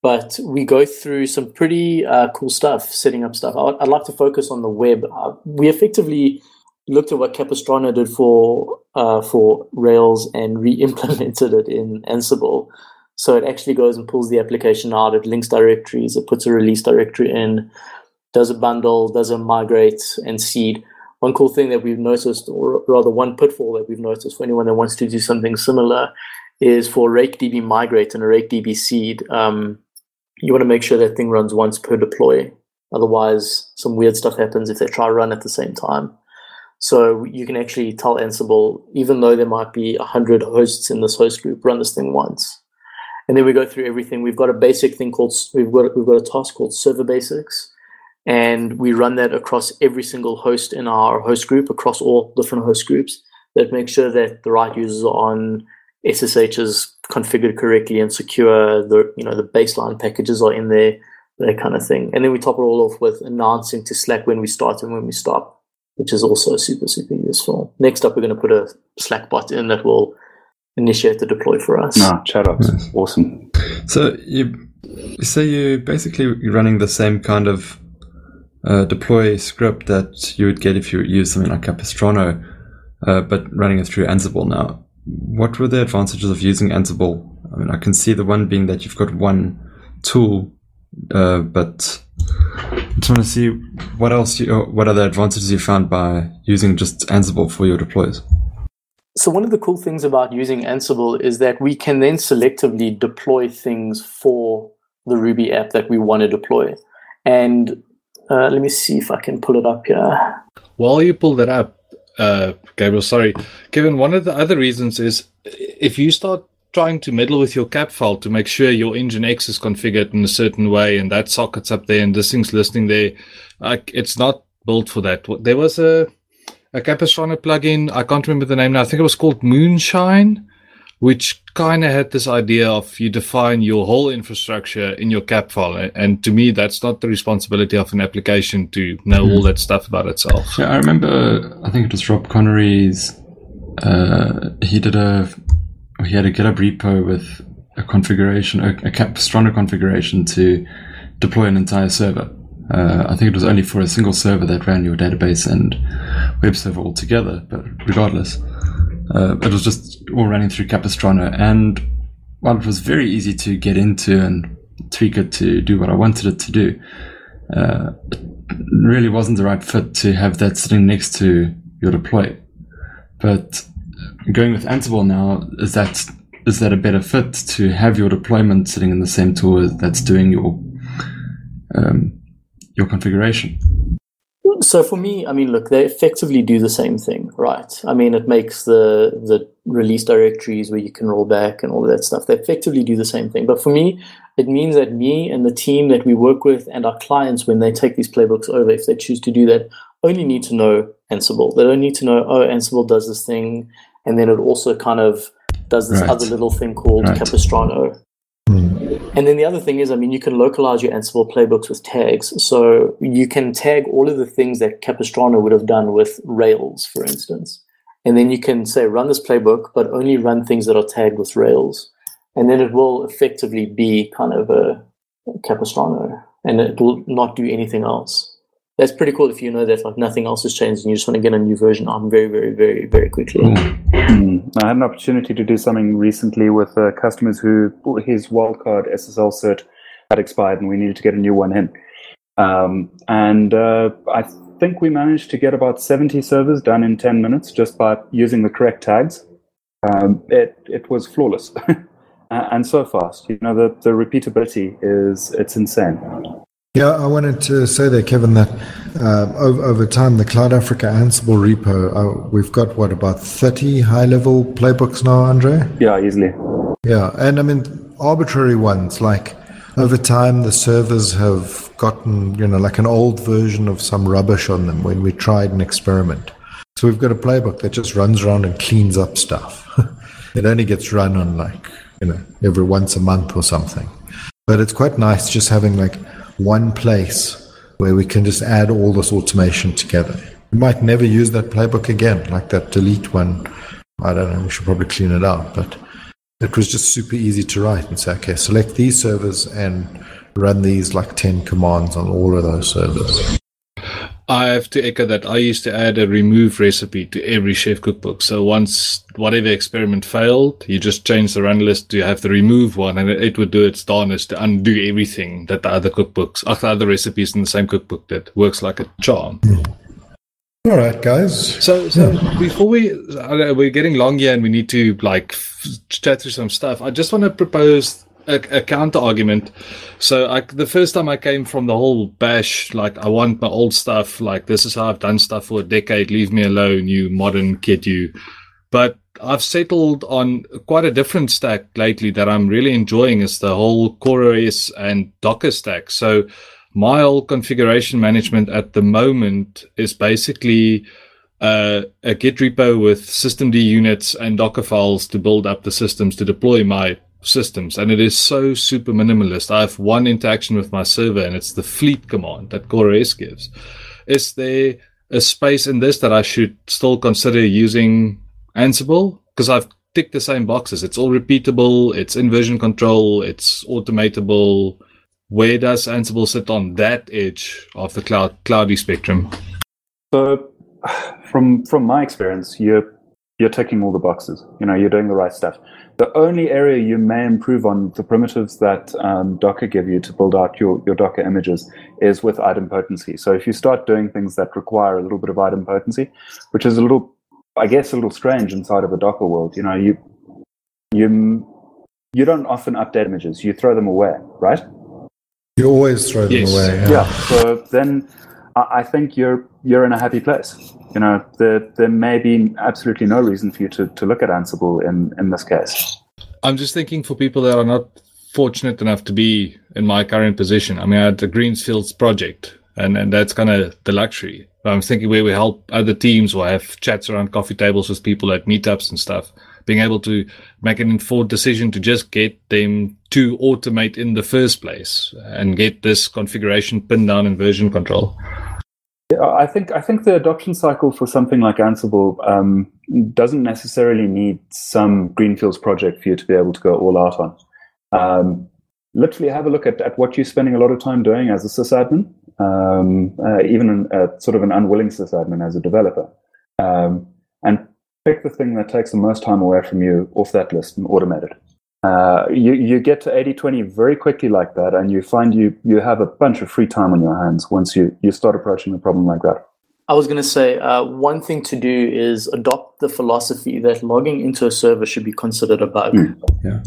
But we go through some pretty uh, cool stuff, setting up stuff. I'd, I'd like to focus on the web. Uh, we effectively looked at what Capistrano did for uh, for Rails and re-implemented it in Ansible. So it actually goes and pulls the application out, it links directories, it puts a release directory in, does a bundle, does a migrate and seed. One cool thing that we've noticed, or rather one pitfall that we've noticed for anyone that wants to do something similar, is for RakeDB migrate and a RakeDB seed, um, you want to make sure that thing runs once per deploy. Otherwise, some weird stuff happens if they try to run at the same time. So you can actually tell Ansible, even though there might be one hundred hosts in this host group, run this thing once. And then we go through everything. We've got a basic thing called, we've got, we've got a task called server basics, and we run that across every single host in our host group, across all different host groups, that makes sure that the right users are on, S S H is configured correctly and secure, the, you know, the baseline packages are in there, that kind of thing. And then we top it all off with announcing to Slack when we start and when we stop, which is also super, super useful. Next up, we're going to put a Slack bot in that will initiate the deploy for us. No, Chatterbox. Nice. Awesome. So you, so you basically running the same kind of uh, deploy script that you would get if you use something like Capistrano, uh, but running it through Ansible now. What were the advantages of using Ansible? I mean, I can see the one being that you've got one tool, uh, but I just want to see what else, you, what other advantages you found by using just Ansible for your deploys. So one of the cool things about using Ansible is that we can then selectively deploy things for the Ruby app that we want to deploy. And uh, let me see if I can pull it up here. While you pull that up, uh, Gabriel, sorry. Kevin, one of the other reasons is if you start trying to meddle with your cap file to make sure your Nginx is configured in a certain way and that socket's up there and this thing's listening there, like, it's not built for that. There was a... a Capistrano plugin, I can't remember the name now, I think it was called Moonshine, which kind of had this idea of you define your whole infrastructure in your cap file. And to me, that's not the responsibility of an application to know mm-hmm. all that stuff about itself. Yeah, I remember, I think it was Rob Connery's, uh, he did a, he had a GitHub repo with a configuration, a, a Capistrano configuration to deploy an entire server. Uh, I think it was only for a single server that ran your database and web server all together, but regardless, uh, it was just all running through Capistrano. And while it was very easy to get into and tweak it to do what I wanted it to do, uh, it really wasn't the right fit to have that sitting next to your deploy. But going with Ansible now, is that is that a better fit to have your deployment sitting in the same tool that's doing your... Um, your configuration? So for me, I mean, look, they effectively do the same thing, right? I mean, it makes the the release directories where you can roll back and all of that stuff. They effectively do the same thing. But for me, it means that me and the team that we work with and our clients, when they take these playbooks over, if they choose to do that, only need to know Ansible. They don't need to know, oh, Ansible does this thing, and then it also kind of does this right. other little thing called right. Capistrano. And then the other thing is, I mean, you can localize your Ansible playbooks with tags. So you can tag all of the things that Capistrano would have done with Rails, for instance. And then you can say, run this playbook, but only run things that are tagged with Rails. And then it will effectively be kind of a Capistrano, and it will not do anything else. That's pretty cool if you know that like nothing else has changed and you just want to get a new version on very, very, very, very quickly. Mm. I had an opportunity to do something recently with uh, customers who his wildcard S S L cert had expired and we needed to get a new one in. Um, and uh, I think we managed to get about seventy servers done in ten minutes just by using the correct tags. Um, it, it was flawless and so fast. You know, the, the repeatability is it's insane. Yeah, I wanted to say there, Kevin, that uh, over, over time, the Cloud Africa Ansible repo, uh, we've got, what, about thirty high-level playbooks now, Andre? Yeah, easily. Yeah, and I mean, arbitrary ones, like over time, the servers have gotten, you know, like an old version of some rubbish on them when we tried an experiment. So we've got a playbook that just runs around and cleans up stuff. It only gets run on, like, you know, every once a month or something. But it's quite nice just having, like, one place where we can just add all this automation together. We might never use that playbook again, like that delete one. I don't know, we should probably clean it out, but it was just super easy to write and say, okay, select these servers and run these like ten commands on all of those servers. I have to echo that. I used to add a remove recipe to every chef cookbook. So once whatever experiment failed, you just change the run list to have the remove one, and it would do its darnest to undo everything that the other cookbooks, the other recipes in the same cookbook did. Works like a charm. All right, guys. So, so yeah. before we, we're getting long here, and we need to like chat through some stuff. I just want to propose A, a counter argument. So I, the first time I came from the whole bash, like I want my old stuff, like this is how I've done stuff for a decade, leave me alone, you modern kid, you. But I've settled on quite a different stack lately that I'm really enjoying, is the whole CoreOS and Docker stack. So my whole configuration management at the moment is basically uh, a Git repo with systemd units and Docker files to build up the systems to deploy my systems. And it is so super minimalist. I have one interaction with my server, and it's the fleet command that CoreOS gives. Is there a space in this that I should still consider using Ansible? Because I've ticked the same boxes. It's all repeatable. It's in version control. It's automatable. Where does Ansible sit on that edge of the cloud cloudy spectrum? So, from from my experience, you're you're ticking all the boxes. You know, you're doing the right stuff. The only area you may improve on the primitives that um, Docker give you to build out your, your Docker images is with idempotency. So if you start doing things that require a little bit of idempotency, which is a little, I guess, a little strange inside of a Docker world, you know, you you you don't often update images. You throw them away, right? You always throw them yes. away. Yeah. yeah. So then I think you're you're in a happy place. You know, there there may be absolutely no reason for you to, to look at Ansible in, in this case. I'm just thinking for people that are not fortunate enough to be in my current position. I mean, I had the Greensfields project, and, and that's kind of the luxury. But I'm thinking where we help other teams or have chats around coffee tables with people at meetups and stuff, being able to make an informed decision to just get them to automate in the first place and get this configuration pinned down in version control. Yeah, I think I think the adoption cycle for something like Ansible um, doesn't necessarily need some Greenfields project for you to be able to go all out on. Um, literally have a look at, at what you're spending a lot of time doing as a sysadmin, um, uh, even an, uh, sort of an unwilling sysadmin as a developer, um, and pick the thing that takes the most time away from you off that list and automate it. Uh, you, you get to eighty twenty very quickly like that, and you find you, you have a bunch of free time on your hands once you, you start approaching a problem like that. I was going to say, uh, one thing to do is adopt the philosophy that logging into a server should be considered a bug. Mm. Yeah,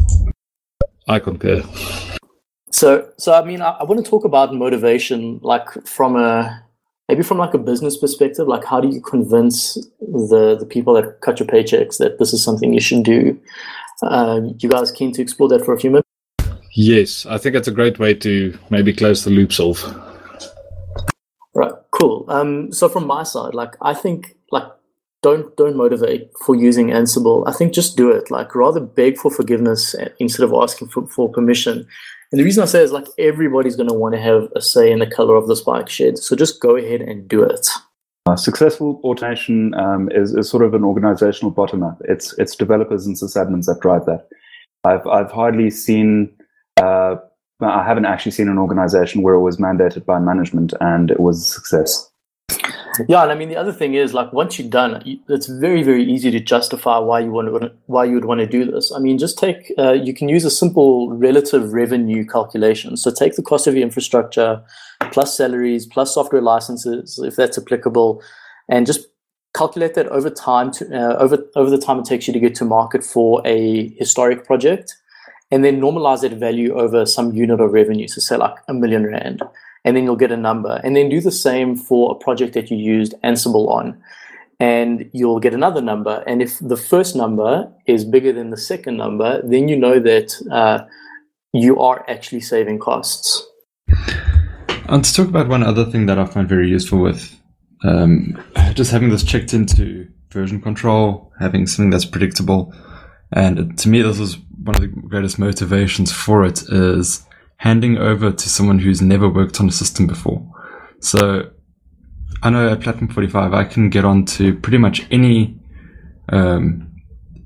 I concur. So, so I mean, I, I want to talk about motivation, like from a maybe from like a business perspective. Like, how do you convince the the people that cut your paychecks that this is something you should do? Um, you guys keen to explore that for a few minutes? Yes, I think that's a great way to maybe close the loops off. Right, cool. Um, so from my side, like I think, like don't don't motivate for using Ansible. I think just do it. Like rather beg for forgiveness instead of asking for, for permission. And the reason I say is like everybody's going to want to have a say in the color of the spike shed. So just go ahead and do it. Uh, successful automation um, is, is sort of an organizational bottom-up. It's it's developers and sysadmins that drive that. I've I've hardly seen, uh, I haven't actually seen an organization where it was mandated by management and it was a success. Yeah, and I mean the other thing is like once you're done, it's very very easy to justify why you want to, why you would want to do this. I mean, just take uh, you can use a simple relative revenue calculation. So take the cost of your infrastructure, plus salaries, plus software licenses, if that's applicable, and just calculate that over time to uh, over over the time it takes you to get to market for a historic project, and then normalize that value over some unit of revenue. So say like a million rand. And then you'll get a number. And then do the same for a project that you used Ansible on. And you'll get another number. And if the first number is bigger than the second number, then you know that uh, you are actually saving costs. And to talk about one other thing that I find very useful with um, just having this checked into version control, having something that's predictable. And to me, this is one of the greatest motivations for it is handing over to someone who's never worked on a system before. So I know at Platinum forty-five, I can get onto pretty much any um,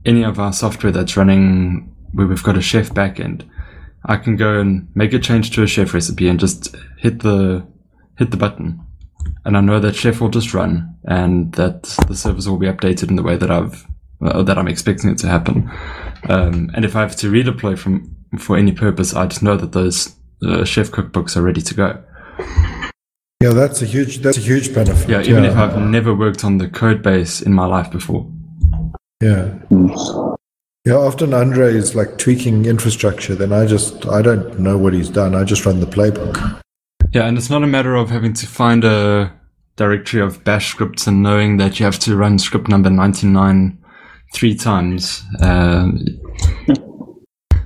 any of our software that's running where we've got a Chef backend. I can go and make a change to a Chef recipe and just hit the hit the button. And I know that Chef will just run and that the servers will be updated in the way that I've uh, that I'm expecting it to happen. Um, and if I have to redeploy from for any purpose, I just know that those uh, Chef cookbooks are ready to go. Yeah, that's a huge that's a huge benefit. Yeah, even yeah. if I've never worked on the code base in my life before. Yeah. Yeah, often Andre is like tweaking infrastructure, then I just, I don't know what he's done. I just run the playbook. Yeah, and it's not a matter of having to find a directory of bash scripts and knowing that you have to run script number ninety-nine three times, uh,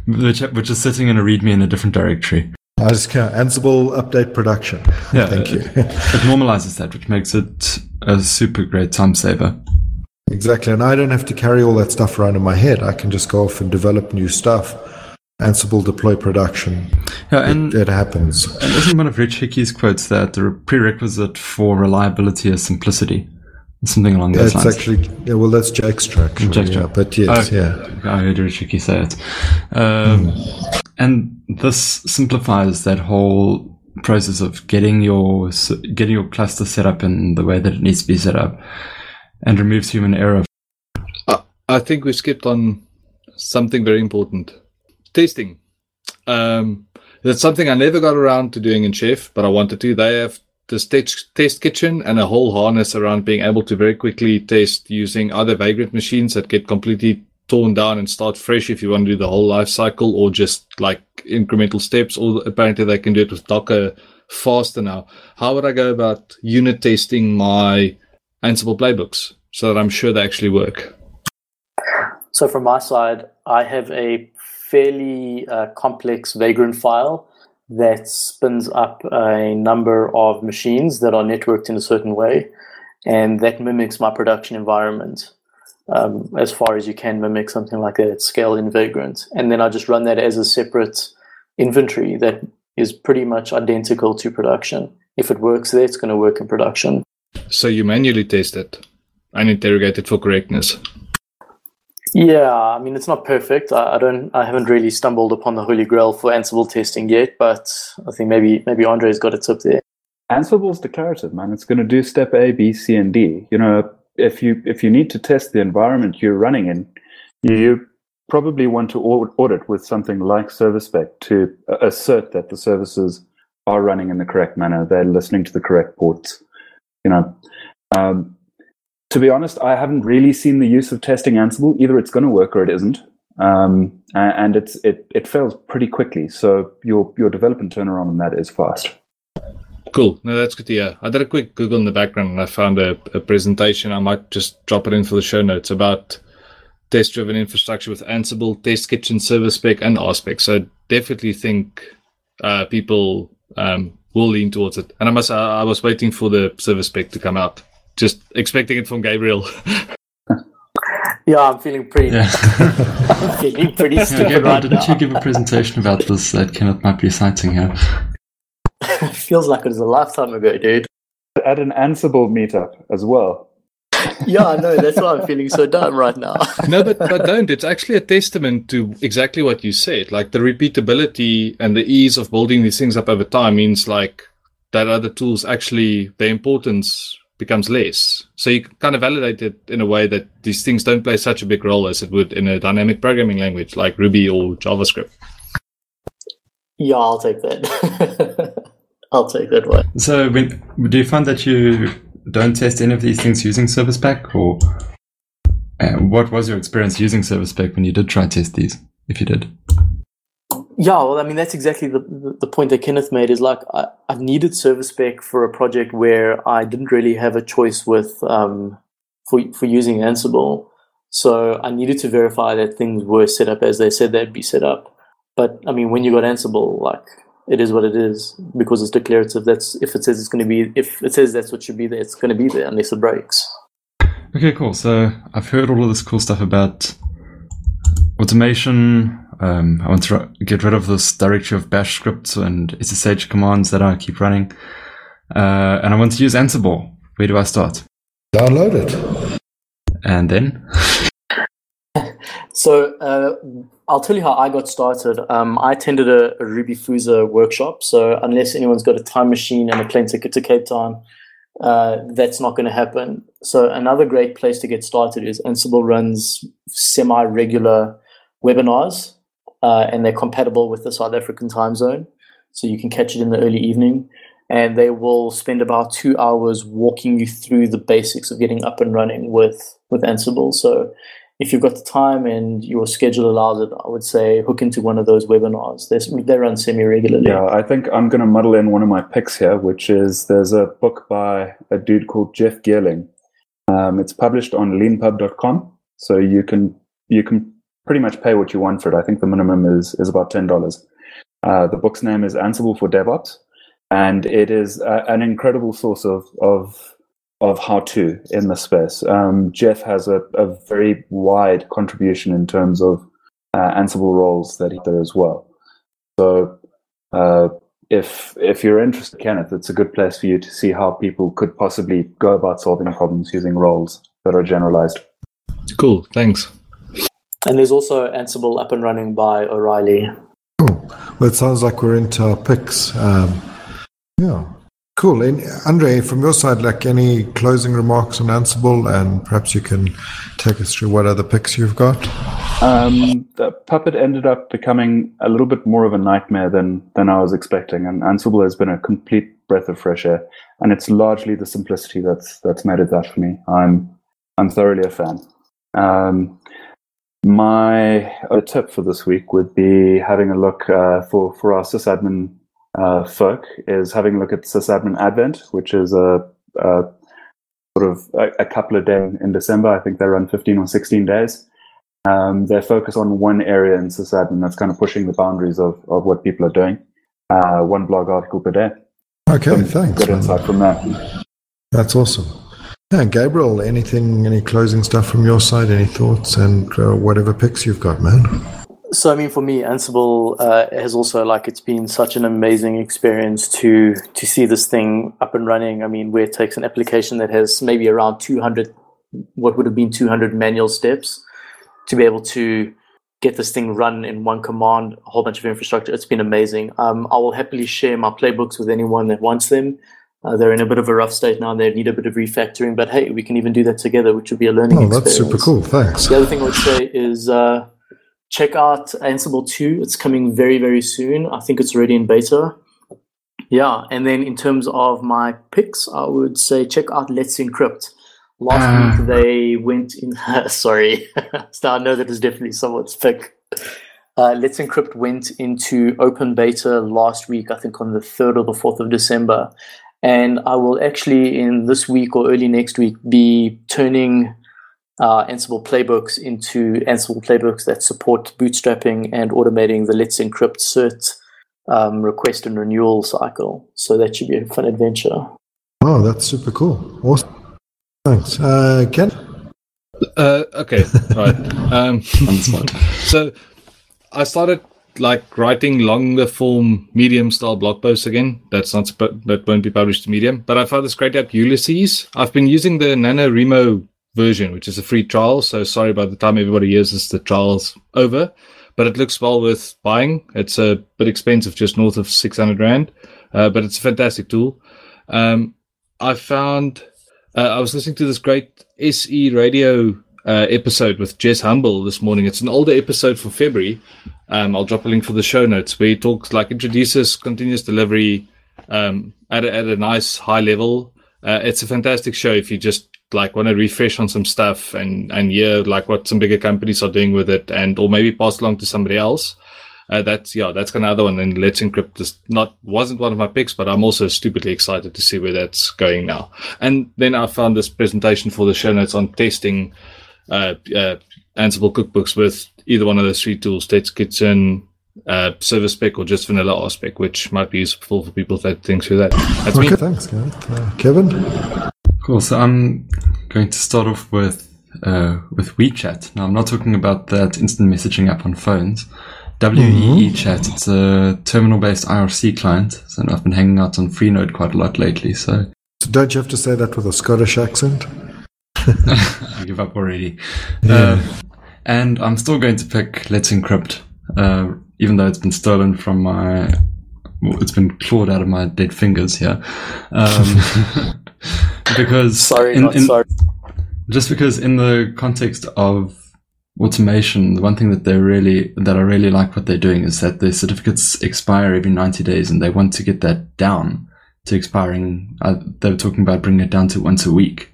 which which is sitting in a README in a different directory. I just can't. Ansible update production. Yeah, thank you. It, it normalizes that, which makes it a super great time saver. Exactly, and I don't have to carry all that stuff around in my head. I can just go off and develop new stuff. Ansible deploy production. Yeah, and it, it happens. And isn't one of Rich Hickey's quotes that the prerequisite for reliability is simplicity? Something along those that's lines. That's actually, yeah, well, that's Jack's track. Jack's track. Yeah, but yes, oh, yeah. I heard Rich Hickey say it. Um, mm. And this simplifies that whole process of getting your getting your cluster set up in the way that it needs to be set up, and removes human error. Uh, I think we skipped on something very important. Testing. Um, that's something I never got around to doing in Chef, but I wanted to. They have this test, test kitchen and a whole harness around being able to very quickly test using other Vagrant machines that get completely torn down and start fresh if you want to do the whole life cycle, or just like incremental steps, or apparently they can do it with Docker faster now. How would I go about unit testing my Ansible playbooks so that I'm sure they actually work? So from my side, I have a fairly uh, complex Vagrant file that spins up a number of machines that are networked in a certain way, and that mimics my production environment. Um, as far as you can mimic something like that at scale in Vagrant. And then I just run that as a separate inventory that is pretty much identical to production. If it works there, it's going to work in production. So you manually test it and interrogate it for correctness. Yeah, I mean, it's not perfect. I, I don't. I haven't really stumbled upon the holy grail for Ansible testing yet, but I think maybe maybe Andre's got a tip there. Ansible's declarative, man. It's going to do step A, B, C, and D. You know, if you if you need to test the environment you're running in, you probably want to audit with something like server spec to assert that the services are running in the correct manner. They're listening to the correct ports. You know, um, to be honest, I haven't really seen the use of testing Ansible. Either it's going to work or it isn't, um, and it's it it fails pretty quickly. So your your development turnaround on that is fast. Cool. No, that's good to hear. I did a quick Google in the background and I found a, a presentation. I might just drop it in for the show notes about test-driven infrastructure with Ansible, test kitchen, server spec, and RSpec. So I definitely think uh, people um, will lean towards it. And I must I, I was waiting for the server spec to come out, just expecting it from Gabriel. Yeah, I'm feeling pretty yeah. I'm feeling pretty stupid. Yeah, Gabriel, right didn't now. You give a presentation about this that Kenneth might be citing here? Feels like it was a lifetime ago, dude. At an Ansible meetup as well. Yeah, I know. That's why I'm feeling so dumb right now. No, but, but don't. It's actually a testament to exactly what you said. Like the repeatability and the ease of building these things up over time means like that other tools actually, their importance becomes less. So you kind of validate it in a way that these things don't play such a big role as it would in a dynamic programming language like Ruby or JavaScript. Yeah, I'll take that. I'll take that one. So, when, do you find that you don't test any of these things using server spec, or uh, what was your experience using server spec when you did try test these, if you did? Yeah, well, I mean, that's exactly the the point that Kenneth made. Is like I, I needed server spec for a project where I didn't really have a choice with um, for for using Ansible, so I needed to verify that things were set up as they said they'd be set up. But I mean, when you got Ansible, like, it is what it is because it's declarative. That's if it says it's going to be, if it says that's what should be there, it's going to be there unless it breaks. Okay, cool. So I've heard all of this cool stuff about automation. Um, I want to get rid of this directory of bash scripts and S S H commands that I keep running. Uh, and I want to use Ansible. Where do I start? Download it. And then? So uh, I'll tell you how I got started. Um, I attended a, a Ruby Fuser workshop. So unless anyone's got a time machine and a plane ticket to Cape Town, uh, that's not going to happen. So another great place to get started is Ansible runs semi-regular webinars, uh, and they're compatible with the South African time zone. So you can catch it in the early evening. And they will spend about two hours walking you through the basics of getting up and running with, with Ansible. So if you've got the time and your schedule allows it, I would say hook into one of those webinars. There's, they run semi-regularly. Yeah, I think I'm going to muddle in one of my picks here, which is there's a book by a dude called Jeff Geerling. Um, it's published on leanpub dot com, So you can you can pretty much pay what you want for it. I think the minimum is is about ten dollars. Uh, the book's name is Ansible for DevOps, and it is a, an incredible source of of of how-to in the space. Um, Jeff has a, a very wide contribution in terms of uh, Ansible roles that he there as well. So uh, if if you're interested, Kenneth, it's a good place for you to see how people could possibly go about solving problems using roles that are generalized. Cool, thanks. And there's also Ansible up and running by O'Reilly. Cool. Well, it sounds like we're into our picks. Um, yeah. Cool. And Andre, from your side, like any closing remarks on Ansible, and perhaps you can take us through what other picks you've got? Um, the Puppet ended up becoming a little bit more of a nightmare than than I was expecting, and Ansible has been a complete breath of fresh air, and it's largely the simplicity that's that's made it that for me. I'm I'm thoroughly a fan. Um, my uh, tip for this week would be having a look uh, for for our sysadmin Uh, folk is having a look at Sysadmin Advent, which is a, a sort of a, a couple of days in December. I think they run fifteen or sixteen days. Um, they focus on one area in sysadmin that's kind of pushing the boundaries of, of what people are doing. Uh, one blog article per day. Okay, Some thanks. Good insight from that. That's awesome. Yeah, Gabriel, anything, any closing stuff from your side? Any thoughts and uh, whatever picks you've got, man? So, I mean, for me, Ansible uh, has also, like, it's been such an amazing experience to to see this thing up and running. I mean, where it takes an application that has maybe around two hundred, what would have been two hundred manual steps, to be able to get this thing run in one command, a whole bunch of infrastructure. It's been amazing. Um, I will happily share my playbooks with anyone that wants them. Uh, they're in a bit of a rough state now. They need a bit of refactoring. But, hey, we can even do that together, which would be a learning oh, experience. Oh, that's super cool. Thanks. The other thing I would say is... Uh, Check out Ansible two. It's coming very, very soon. I think it's already in beta. Yeah, and then in terms of my picks, I would say check out Let's Encrypt. Last uh, week they went in... sorry. So I know that is definitely someone's pick. Uh, Let's Encrypt went into open beta last week, I think on the third or the fourth of December. And I will actually, in this week or early next week, be turning... Uh, Ansible playbooks into Ansible playbooks that support bootstrapping and automating the Let's Encrypt cert um, request and renewal cycle. So that should be a fun adventure. Oh, that's super cool. Awesome. Thanks. Uh, Ken? Uh, okay. Right. Um, so I started like writing longer form Medium style blog posts again. That's not that won't be published to Medium. But I found this great app, Ulysses. I've been using the NaNoWriMo version, which is a free trial, so sorry by the time everybody hears this, the trial's over, but it looks well worth buying. It's a bit expensive, just north of six hundred rand, uh, but it's a fantastic tool. Um, I found, uh, I was listening to this great S E radio uh, episode with Jess Humble this morning. It's an older episode for February. Um, I'll drop a link for the show notes, where he talks, like introduces continuous delivery um, at, a, at a nice high level. Uh, it's a fantastic show if you just like want to refresh on some stuff and and hear like what some bigger companies are doing with it, and or maybe pass along to somebody else. Uh, that's yeah, that's another one. And Let's Encrypt is not wasn't one of my picks, but I'm also stupidly excited to see where that's going now. And then I found this presentation for the show notes on testing uh, uh, Ansible cookbooks with either one of those three tools: Test Kitchen, uh, server spec, or just vanilla R spec, which might be useful for people that think through that. That's okay, me. Thanks, uh, Kevin. Cool. So I'm going to start off with uh, with WeChat. Now, I'm not talking about that instant messaging app on phones. W E E Chat. It's a terminal-based I R C client, and I've been hanging out on Freenode quite a lot lately. So, so don't you have to say that with a Scottish accent? I give up already. Yeah. Uh, and I'm still going to pick Let's Encrypt, uh, even though it's been stolen from my... Well, it's been clawed out of my dead fingers here. Um... Because sorry, in, not in, sorry. Just because in the context of automation, the one thing that they really that I really like what they're doing is that their certificates expire every ninety days, and they want to get that down to expiring. Uh, they were talking about bringing it down to once a week,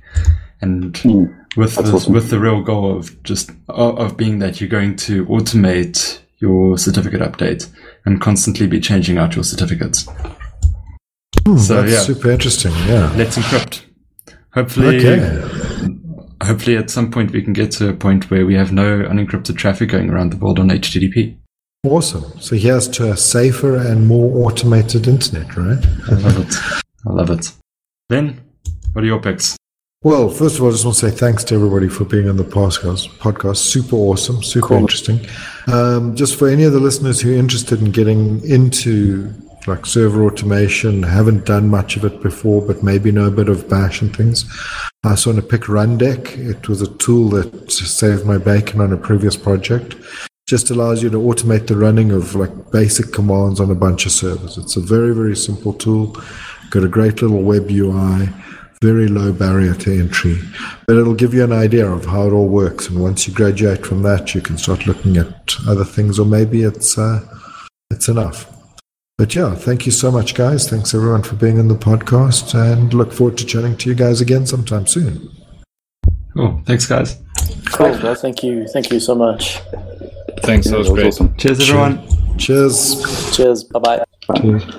and mm, with the, awesome. with the real goal of just of, of being that you're going to automate your certificate update and constantly be changing out your certificates. Hmm, so that's yeah, super interesting. Yeah, Let's Encrypt. Hopefully, okay. hopefully at some point we can get to a point where we have no unencrypted traffic going around the world on H T T P. Awesome. So here's to a safer and more automated internet, right? I love it. I love it. Lynn, what are your picks? Well, first of all, I just want to say thanks to everybody for being on the podcast. Super awesome, super cool. Interesting. Um, just for any of the listeners who are interested in getting into like server automation, haven't done much of it before, but maybe know a bit of Bash and things, I saw on a pick Run Deck. It was a tool that saved my bacon on a previous project. Just allows you to automate the running of like basic commands on a bunch of servers. It's a very, very simple tool. Got a great little web U I. Very low barrier to entry, but it'll give you an idea of how it all works. And once you graduate from that, you can start looking at other things, or maybe it's uh, it's enough. But yeah, thank you so much, guys. Thanks everyone for being on the podcast, and look forward to chatting to you guys again sometime soon. Cool. Thanks, guys. Cool. Well, thank you. Thank you so much. Thanks. That was great. Awesome. Cheers, everyone. Cheers. Cheers. Bye bye.